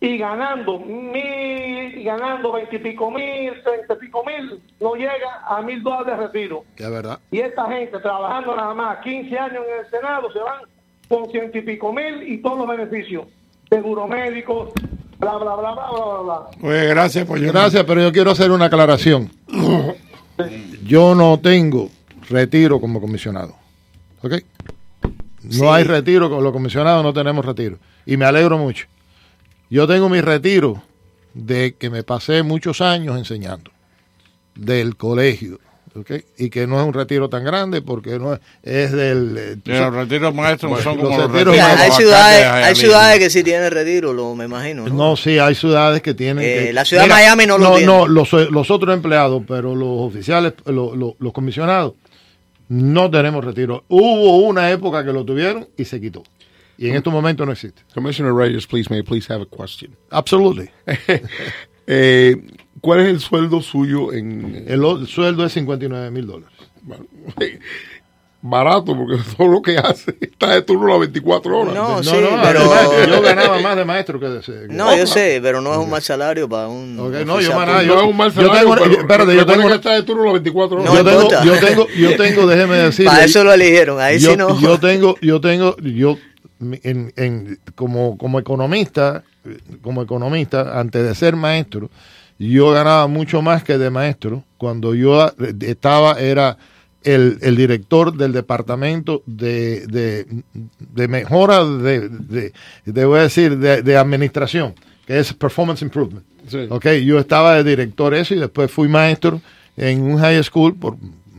y ganando 1,000, ganando 20 y pico mil, 30 y pico mil, no llega a $1,000 de retiro. Es verdad. Y esta gente trabajando nada más 15 años en el Senado se van con 100 y pico mil y todos los beneficios, seguro médicos, bla, bla, bla, bla, bla, bla. Pues gracias, pues gracias, pero yo quiero hacer una aclaración. Sí. Yo no tengo retiro como comisionado, ¿ok? No sí. Hay retiro, con los comisionados no tenemos retiro, y me alegro mucho. Yo tengo mi retiro de que me pasé muchos años enseñando, del colegio, ¿okay? Y que no es un retiro tan grande porque no es del... los retiros maestros no son como los retiros. Mira, hay ciudades que sí tienen retiro, me imagino. No, sí, hay ciudades que tienen... la ciudad de Miami no lo tiene. No, los otros empleados, pero los oficiales, los comisionados, no tenemos retiro. Hubo una época que lo tuvieron y se quitó. Y en estos momentos no existe. Commissioner Reyes, please, may I please have a question? Absolutely. ¿Cuál es el sueldo suyo? El sueldo es $59,000. Bueno, barato, porque todo lo que hace está de turno las 24 horas. No, pero además, yo ganaba más de maestro que de... yo sé, pero no es un mal salario para un... Okay, no, yo es un mal salario, yo tengo que estar de turno las 24 horas. Yo tengo, déjeme decir... Para eso lo eligieron, ahí sí no... Como economista, antes de ser maestro, yo ganaba mucho más que de maestro. Cuando yo estaba, era el director del departamento de mejora de administración, que es performance improvement. Sí. Okay, yo estaba de director eso y después fui maestro en un high school por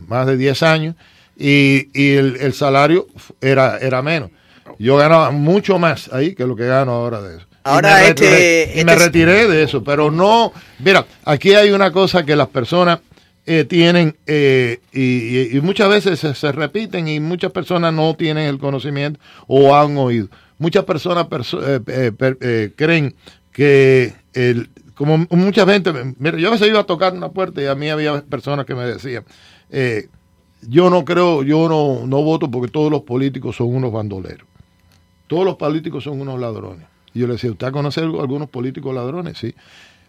más de 10 años y el salario era menos. Yo ganaba mucho más ahí que lo que gano ahora de eso. Ahora me retiré de eso, pero no... Mira, aquí hay una cosa que las personas tienen y muchas veces se repiten y muchas personas no tienen el conocimiento o han oído. Muchas personas creen que... como mucha gente... Mira, yo a veces iba a tocar una puerta y a mí había personas que me decían... yo no voto porque todos los políticos son unos bandoleros. Todos los políticos son unos ladrones. Y yo le decía, ¿usted conoce algunos políticos ladrones? Sí.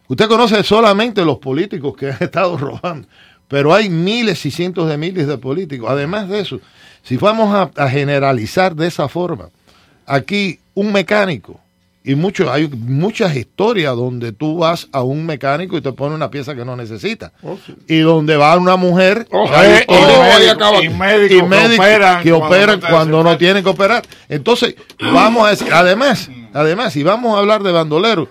Usted conoce solamente los políticos que han estado robando, pero hay miles y cientos de miles de políticos. Además de eso, si vamos a generalizar de esa forma, aquí un mecánico, hay muchas historias donde tú vas a un mecánico y te pone una pieza que no necesitas. Oh, sí. Y donde va una mujer médicos que operan cuando no tienen que operar. Entonces, vamos a decir, además, si vamos a hablar de bandoleros,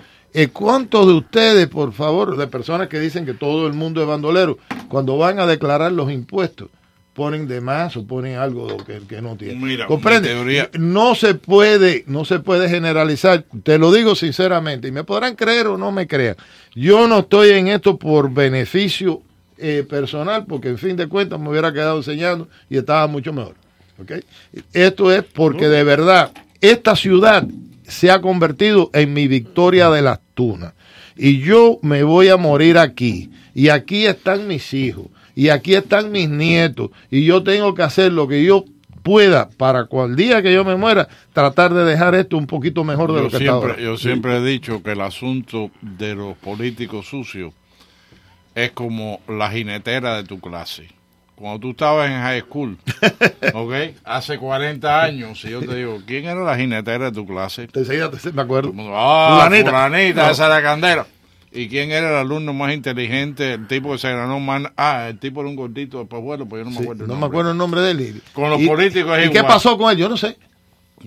¿cuántos de ustedes, por favor, de personas que dicen que todo el mundo es bandolero, cuando van a declarar los impuestos, ponen de más o ponen algo que no tiene? Mira, ¿comprende? No se puede generalizar, te lo digo sinceramente, y me podrán creer o no me crean. Yo no estoy en esto por beneficio personal, porque en fin de cuentas me hubiera quedado enseñando y estaba mucho mejor, ¿okay? Esto es porque de verdad esta ciudad se ha convertido en mi Victoria de las Tunas y yo me voy a morir aquí y aquí están mis hijos y aquí están mis nietos, y yo tengo que hacer lo que yo pueda para cual día que yo me muera, tratar de dejar esto un poquito mejor de lo que está ahora. Yo siempre he dicho que el asunto de los políticos sucios es como la jinetera de tu clase. Cuando tú estabas en high school, ¿ok? Hace 40 años, si yo te digo, ¿quién era la jinetera de tu clase? Enseguida me acuerdo. Fulanita, esa era Candela. ¿Y quién era el alumno más inteligente? El tipo que se ganó más... el tipo era un gordito de pajuelo, pues yo no me acuerdo el nombre. No me acuerdo el nombre de él. Con los políticos es igual. ¿Y qué pasó con él? Yo no sé.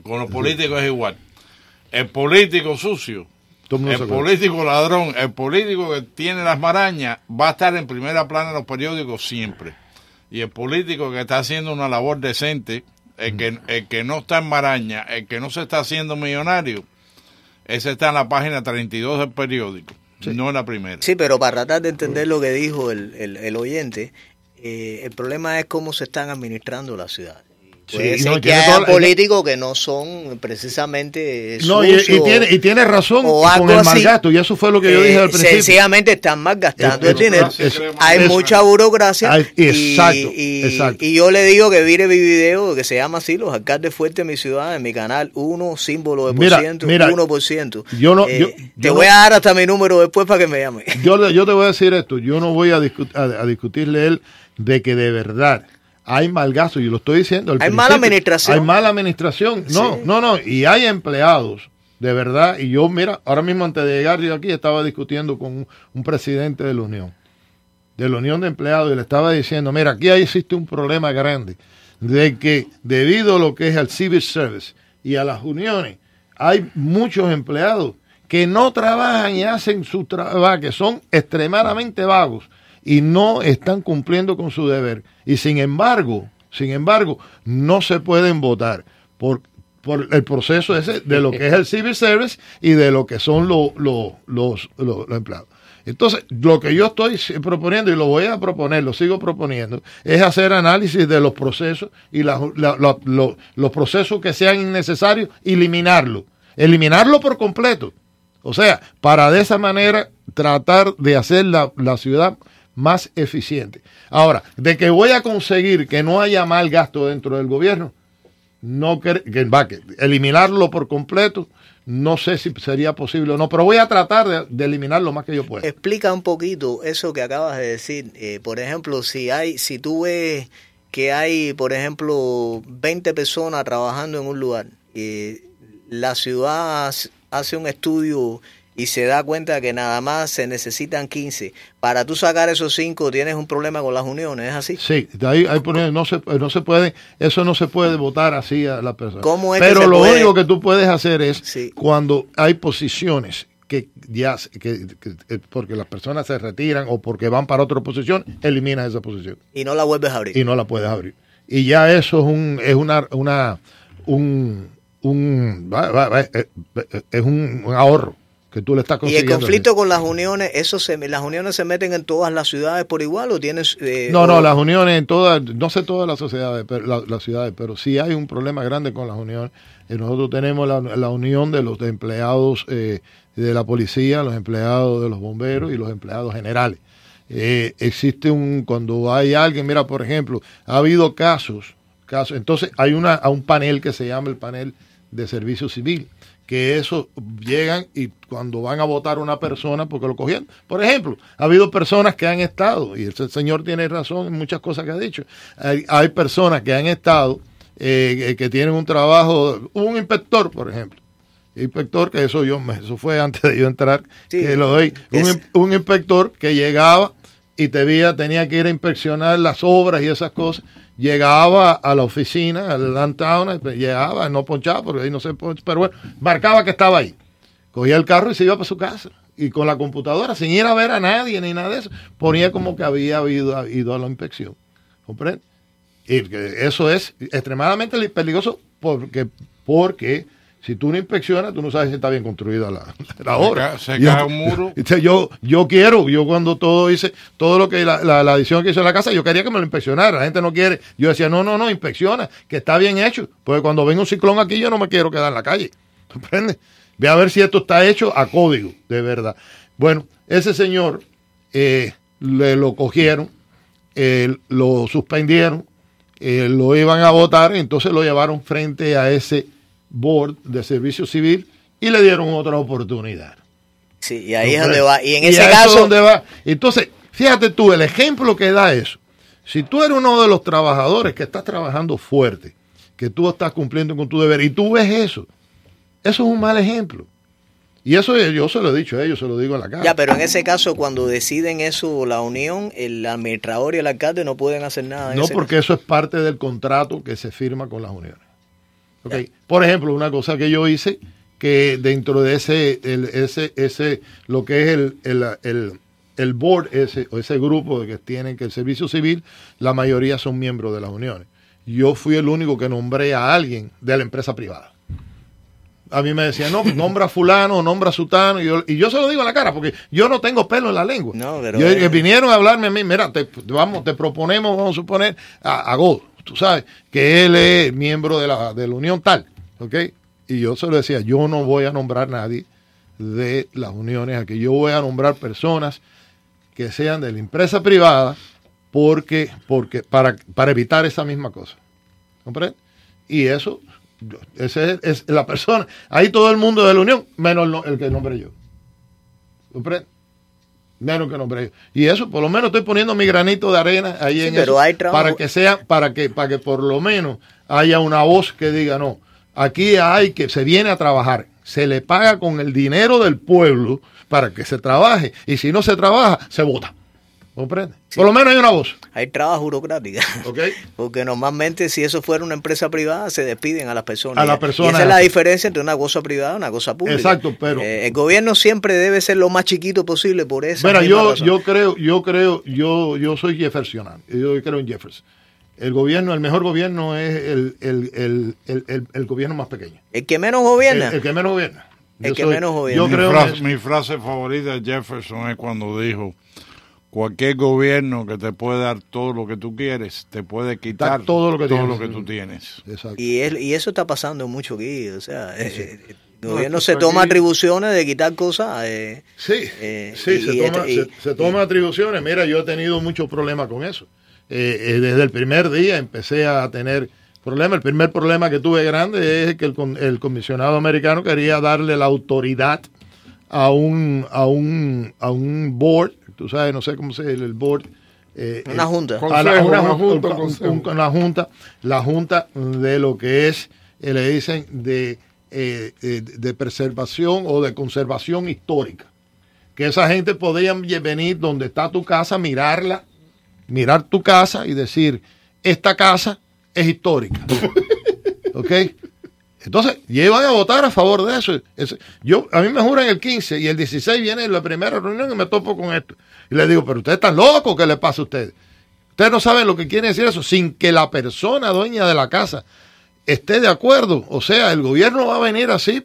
Con los políticos es igual. El político sucio, el político ladrón, el político que tiene las marañas, va a estar en primera plana en los periódicos siempre. Y el político que está haciendo una labor decente, el que no está en maraña, el que no se está haciendo millonario, ese está en la página 32 del periódico. Sí. No la primera. Sí, pero para tratar de entender lo que dijo el oyente, El problema es cómo se están administrando las ciudades. Puede ser que haya políticos que no son precisamente sucios. No, y tiene razón con el malgasto, y eso fue lo que yo dije al principio. Sencillamente están malgastando el dinero. Hay mucha burocracia. Exacto. Y yo le digo que vire mi video que se llama así, Los Alcaldes Fuertes de mi ciudad, en mi canal, 1%. Te voy a dar hasta mi número después para que me llame. Yo te voy a decir esto, yo no voy a discutirle él de que de verdad hay mal gasto, yo lo estoy diciendo. Hay mala administración. Hay mala administración. No. Y hay empleados, de verdad. Y yo, mira, ahora mismo antes de llegar yo aquí estaba discutiendo con un presidente de la Unión. De la Unión de Empleados. Y le estaba diciendo, mira, aquí existe un problema grande. De que debido a lo que es al civil service y a las uniones, hay muchos empleados que no trabajan y hacen su trabajo, que son extremadamente vagos y no están cumpliendo con su deber. Y sin embargo, no se pueden votar por el proceso ese de lo que es el civil service y de lo que son los empleados. Entonces, lo que yo estoy proponiendo, y lo voy a proponer, lo sigo proponiendo, es hacer análisis de los procesos y los procesos que sean innecesarios, eliminarlo por completo. O sea, para de esa manera tratar de hacer la ciudad más eficiente. Ahora, de que voy a conseguir que no haya mal gasto dentro del gobierno, que eliminarlo por completo, no sé si sería posible o no, pero voy a tratar de eliminar lo más que yo pueda. Explica un poquito eso que acabas de decir. Por ejemplo, si tú ves que hay, por ejemplo, 20 personas trabajando en un lugar, la ciudad hace un estudio y se da cuenta que nada más se necesitan 15. Para tú sacar esos 5 tienes un problema con las uniones, ¿es así? Sí, no se puede votar así a la persona. Pero lo único que tú puedes hacer es cuando hay posiciones que porque las personas se retiran o porque van para otra posición, eliminas esa posición. Y no la vuelves a abrir. Y no la puedes abrir. Y ya eso es un ahorro que tú le estás consiguiendo. ¿Y el conflicto con las uniones, las uniones se meten en todas las ciudades por igual o tienes...? No, las uniones en todas, no sé todas las sociedades, pero, las ciudades, pero sí hay un problema grande con las uniones. Nosotros tenemos la unión de los empleados de la policía, los empleados de los bomberos y los empleados generales. Existe cuando hay alguien, mira, por ejemplo, ha habido casos, entonces hay un panel que se llama el panel de servicio civil, que eso llegan y cuando van a votar una persona, porque lo cogieron. Por ejemplo, ha habido personas que han estado, y el señor tiene razón en muchas cosas que ha dicho, hay personas que han estado, que tienen un trabajo, un inspector, por ejemplo, que eso fue antes de yo entrar, que lo doy, un inspector que llegaba y tenía que ir a inspeccionar las obras y esas cosas. Llegaba a la oficina, al downtown, llegaba, no ponchaba, porque ahí no se ponchaba, pero bueno, marcaba que estaba ahí. Cogía el carro y se iba para su casa. Y con la computadora, sin ir a ver a nadie ni nada de eso, ponía como que había ido a la inspección. ¿Comprende? Y eso es extremadamente peligroso porque si tú no inspeccionas, tú no sabes si está bien construida la obra. Se cae un muro. Yo cuando todo lo que la edición que hizo en la casa, yo quería que me lo inspeccionara. La gente no quiere. Yo decía, no, inspecciona, que está bien hecho. Porque cuando venga un ciclón aquí, yo no me quiero quedar en la calle. ¿Comprendes? Ve a ver si esto está hecho a código, de verdad. Bueno, ese señor lo cogieron, lo suspendieron, lo iban a votar, entonces lo llevaron frente a ese board de servicio civil y le dieron otra oportunidad. Sí, y ahí es donde va. Y en ese caso, ¿dónde va? Entonces, fíjate tú, el ejemplo que da eso. Si tú eres uno de los trabajadores que estás trabajando fuerte, que tú estás cumpliendo con tu deber y tú ves eso es un mal ejemplo. Y eso yo se lo he dicho a ellos, se lo digo a la cara. Ya, pero en ese caso, cuando deciden eso, la unión, el administrador y el alcalde no pueden hacer nada. No, porque eso es parte del contrato que se firma con las uniones. Okay. Por ejemplo, una cosa que yo hice, que dentro de ese lo que es el board, ese grupo que tienen que el servicio civil, la mayoría son miembros de las uniones. Yo fui el único que nombré a alguien de la empresa privada. A mí me decían, no, nombra a fulano, nombra a sutano, y yo se lo digo en la cara, porque yo no tengo pelo en la lengua. No, pero vinieron a hablarme a mí, mira, te proponemos, vamos a suponer, a Godo, tú sabes, que él es miembro de la unión tal, ¿ok? Y yo se lo decía, yo no voy a nombrar nadie de las uniones aquí, yo voy a nombrar personas que sean de la empresa privada, porque para evitar esa misma cosa, ¿comprende? Y eso... Esa es la persona. Ahí todo el mundo de la Unión, menos el que nombré yo. ¿Comprende? Menos el que nombré yo. Y eso, por lo menos estoy poniendo mi granito de arena ahí, sí, en eso, para que por lo menos haya una voz que diga, no, aquí hay que se viene a trabajar, se le paga con el dinero del pueblo para que se trabaje, y si no se trabaja, se vota. ¿Comprende? Sí. Por lo menos hay una voz. Hay trabas burocráticas. Okay. Porque normalmente si eso fuera una empresa privada, se despiden a las personas. A las personas. Esa es la diferencia entre una cosa privada y una cosa pública. Exacto, pero... el gobierno siempre debe ser lo más chiquito posible por eso. Mira, yo soy Jeffersonano. Yo creo en Jefferson. El gobierno, el mejor gobierno es el gobierno más pequeño. ¿El que menos gobierna? El que menos gobierna. Mi frase favorita de Jefferson es cuando dijo... Cualquier gobierno que te puede dar todo lo que tú quieres, te puede quitar todo lo que tú tienes. Exacto. Y eso está pasando mucho aquí. O sea, sí. El gobierno se toma atribuciones de quitar cosas. Se toma atribuciones. Mira, yo he tenido muchos problemas con eso. Desde el primer día empecé a tener problemas. El primer problema que tuve grande es que el comisionado americano quería darle la autoridad a un board, tú sabes, no sé cómo se dice, el board, una junta, la junta de lo que es, le dicen de preservación o de conservación histórica, que esa gente podían venir donde está tu casa, mirar tu casa y decir, esta casa es histórica. ¿Ok? Entonces, ya iban a votar a favor de eso. A mí me juran el 15 y el 16 viene la primera reunión y me topo con esto. Y les digo, pero ustedes están locos, ¿qué les pasa a ustedes? Ustedes no saben lo que quiere decir eso, sin que la persona dueña de la casa esté de acuerdo. O sea, el gobierno va a venir así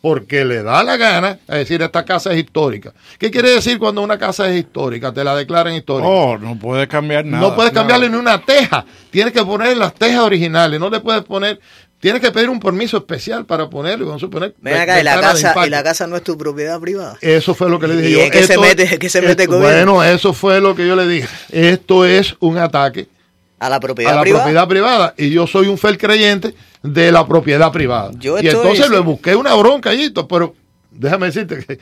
porque le da la gana a decir, esta casa es histórica. ¿Qué quiere decir cuando una casa es histórica? Te la declaran histórica. Oh, no puedes cambiar nada. No puedes cambiarle ni una teja. Tienes que poner las tejas originales. No le puedes poner... Tienes que pedir un permiso especial para ponerlo. Vamos a suponer. Ven acá, y la casa no es tu propiedad privada. Eso fue lo que le dije yo. ¿Qué se mete con eso? Bueno, eso fue lo que yo le dije. Esto es un ataque a la propiedad privada. Y yo soy un fiel creyente de la propiedad privada. Le busqué una bronca allí, pero déjame decirte que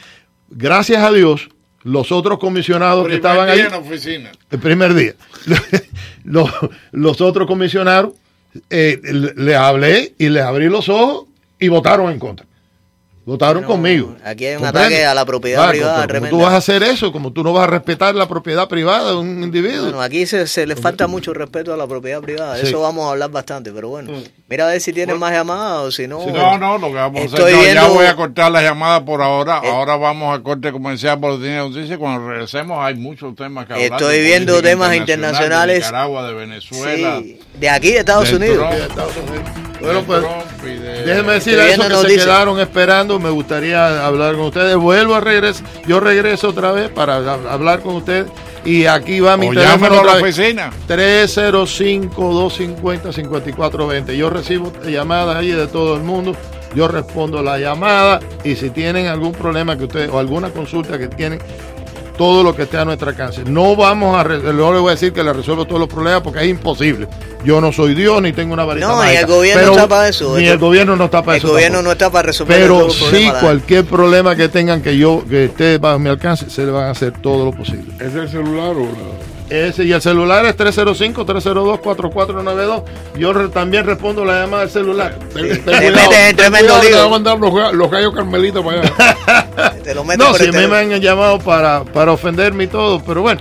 gracias a Dios, los otros comisionados que estaban ahí. El primer día. los otros comisionados. Le hablé y les abrí los ojos y votaron en contra. Votaron conmigo. Aquí hay un ataque a la propiedad privada. ¿Cómo tú vas a hacer eso? ¿Cómo tú no vas a respetar la propiedad privada de un individuo? Bueno, aquí se le falta mucho respeto a la propiedad privada. Sí. Eso vamos a hablar bastante, pero bueno. Mira a ver si tienen más llamadas o si no. Lo que vamos a hacer. Ya voy a cortar las llamadas por ahora. Ahora vamos a corte comercial por los dineros. Cuando regresemos hay muchos temas que hablar. Estoy viendo temas internacionales. De Nicaragua, de Venezuela. Sí. De aquí, de Estados Unidos. Bueno, pues déjenme decir a esos que se quedaron esperando, me gustaría hablar con ustedes. Yo regreso otra vez para hablar con ustedes. Y aquí va mi teléfono a la oficina. 305-250-5420. Yo recibo llamadas ahí de todo el mundo. Yo respondo la llamada. Y si tienen algún problema que ustedes o alguna consulta que tienen, todo lo que esté a nuestro alcance. No le voy a decir que le resuelvo todos los problemas porque es imposible. Yo no soy Dios ni tengo una varita mágica. El gobierno no está para eso. Ni el gobierno no está para eso. El gobierno no está para resolver todos los problemas. Pero sí, cualquier problema que tengan que esté bajo mi alcance, se le van a hacer todo lo posible. ¿Es el celular o no? Y el celular es 305-302-4492. Yo también respondo la llamada del celular. Tremendo lío. Te van a mandar los gallos carmelitos para allá. A mí me han llamado para ofenderme y todo, pero bueno.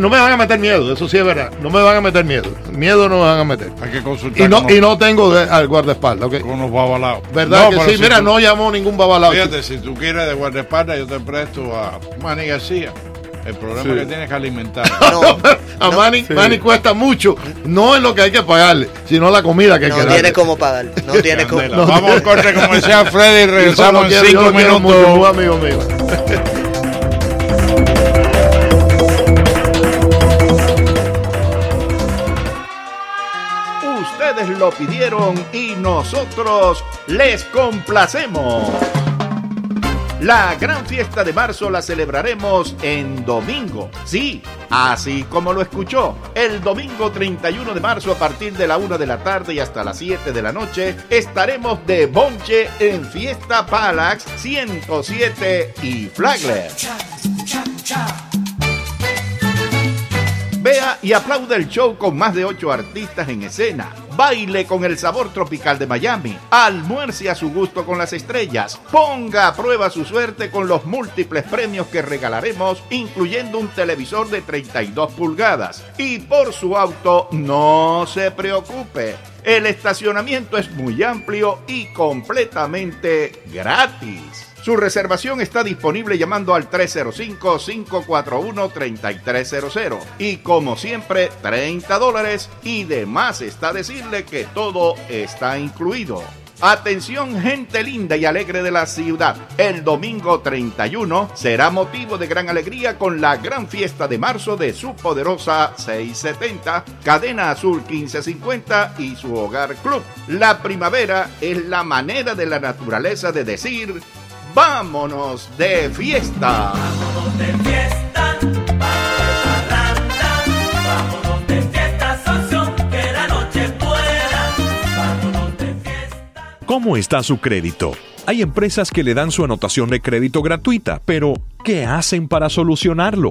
No me van a meter miedo, eso sí es verdad. No me van a meter miedo. Miedo no me van a meter. Hay que consultar. Y no tengo al guardaespaldas. ¿Okay? Con los babalaos. ¿Verdad que sí? Si mira, no llamó ningún babalao. Fíjate, si tú quieres de guardaespaldas, yo te presto a Manny García. El problema que tienes que alimentar. Manny cuesta mucho. No es lo que hay que pagarle, sino la comida que hay que darle. No tiene cómo pagar. No tiene cómo. Vamos al corte comercial, Freddy, y regresamos en 5 minutos. Mucho, amigo mío. Ustedes lo pidieron y nosotros les complacemos. La gran fiesta de marzo la celebraremos en domingo. Sí, así como lo escuchó. El domingo 31 de marzo a partir de la 1 de la tarde y hasta las 7 de la noche estaremos de bonche en Fiesta Palax 107 y Flagler. Vea y aplaude el show con más de 8 artistas en escena. Baile con el sabor tropical de Miami. Almuerce a su gusto con las estrellas. Ponga a prueba su suerte con los múltiples premios que regalaremos, incluyendo un televisor de 32 pulgadas. Y por su auto, no se preocupe. El estacionamiento es muy amplio y completamente gratis. Su reservación está disponible llamando al 305-541-3300. Y como siempre, $30. Y de más está decirle que todo está incluido. Atención, gente linda y alegre de la ciudad. El domingo 31 será motivo de gran alegría con la gran fiesta de marzo de su poderosa 670, Cadena Azul 1550 y su Hogar Club. La primavera es la manera de la naturaleza de decir... ¡vámonos de fiesta! ¡Vámonos de fiesta! ¡Vámonos de fiesta, socio! ¡Que la noche pueda! ¡Vámonos de fiesta! ¿Cómo está su crédito? Hay empresas que le dan su anotación de crédito gratuita, pero ¿qué hacen para solucionarlo?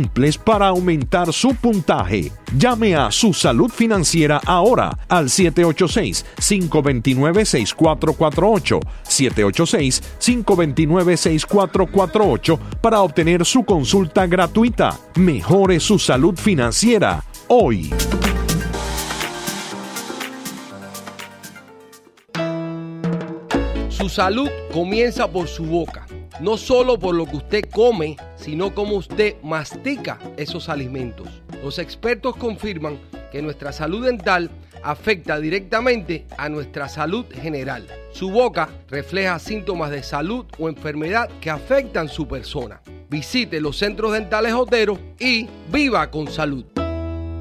para aumentar su puntaje. Llame a Su Salud Financiera ahora al 786-529-6448, 786-529-6448 para obtener su consulta gratuita. Mejore su salud financiera hoy. Su salud comienza por su boca. No solo por lo que usted come, sino cómo usted mastica esos alimentos. Los expertos confirman que nuestra salud dental afecta directamente a nuestra salud general. Su boca refleja síntomas de salud o enfermedad que afectan su persona. Visite los Centros Dentales Otero y viva con salud.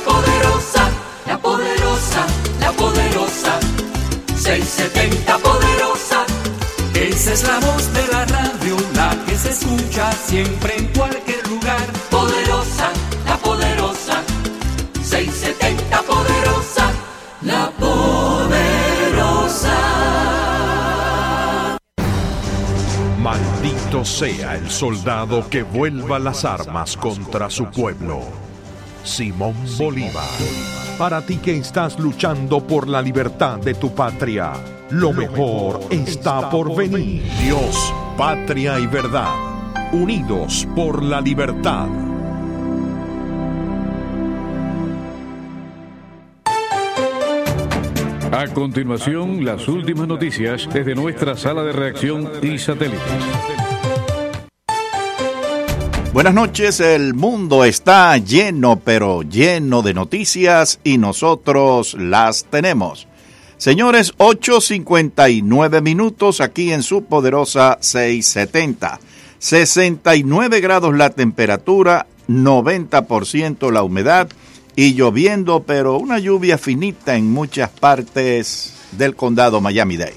poderosa, la poderosa, la poderosa. 670 poderosa. Esa es la voz de la radio, la que se escucha siempre en cualquier lugar. Poderosa, la poderosa. 670 poderosa, la poderosa. Maldito sea el soldado que vuelva las armas contra su pueblo. Simón Bolívar. Para ti que estás luchando por la libertad de tu patria, lo mejor está por venir. Dios, patria y verdad, unidos por la libertad. A continuación, las últimas noticias desde nuestra sala de reacción y satélites. Buenas noches, el mundo está lleno, pero lleno de noticias y nosotros las tenemos. Señores, 8:59 minutos aquí en su poderosa 670. 69 grados la temperatura, 90% la humedad y lloviendo, pero una lluvia finita en muchas partes del condado Miami-Dade.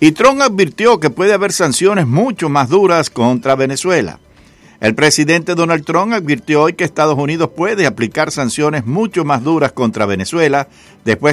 Y Trump advirtió que puede haber sanciones mucho más duras contra Venezuela. El presidente Donald Trump advirtió hoy que Estados Unidos puede aplicar sanciones mucho más duras contra Venezuela después que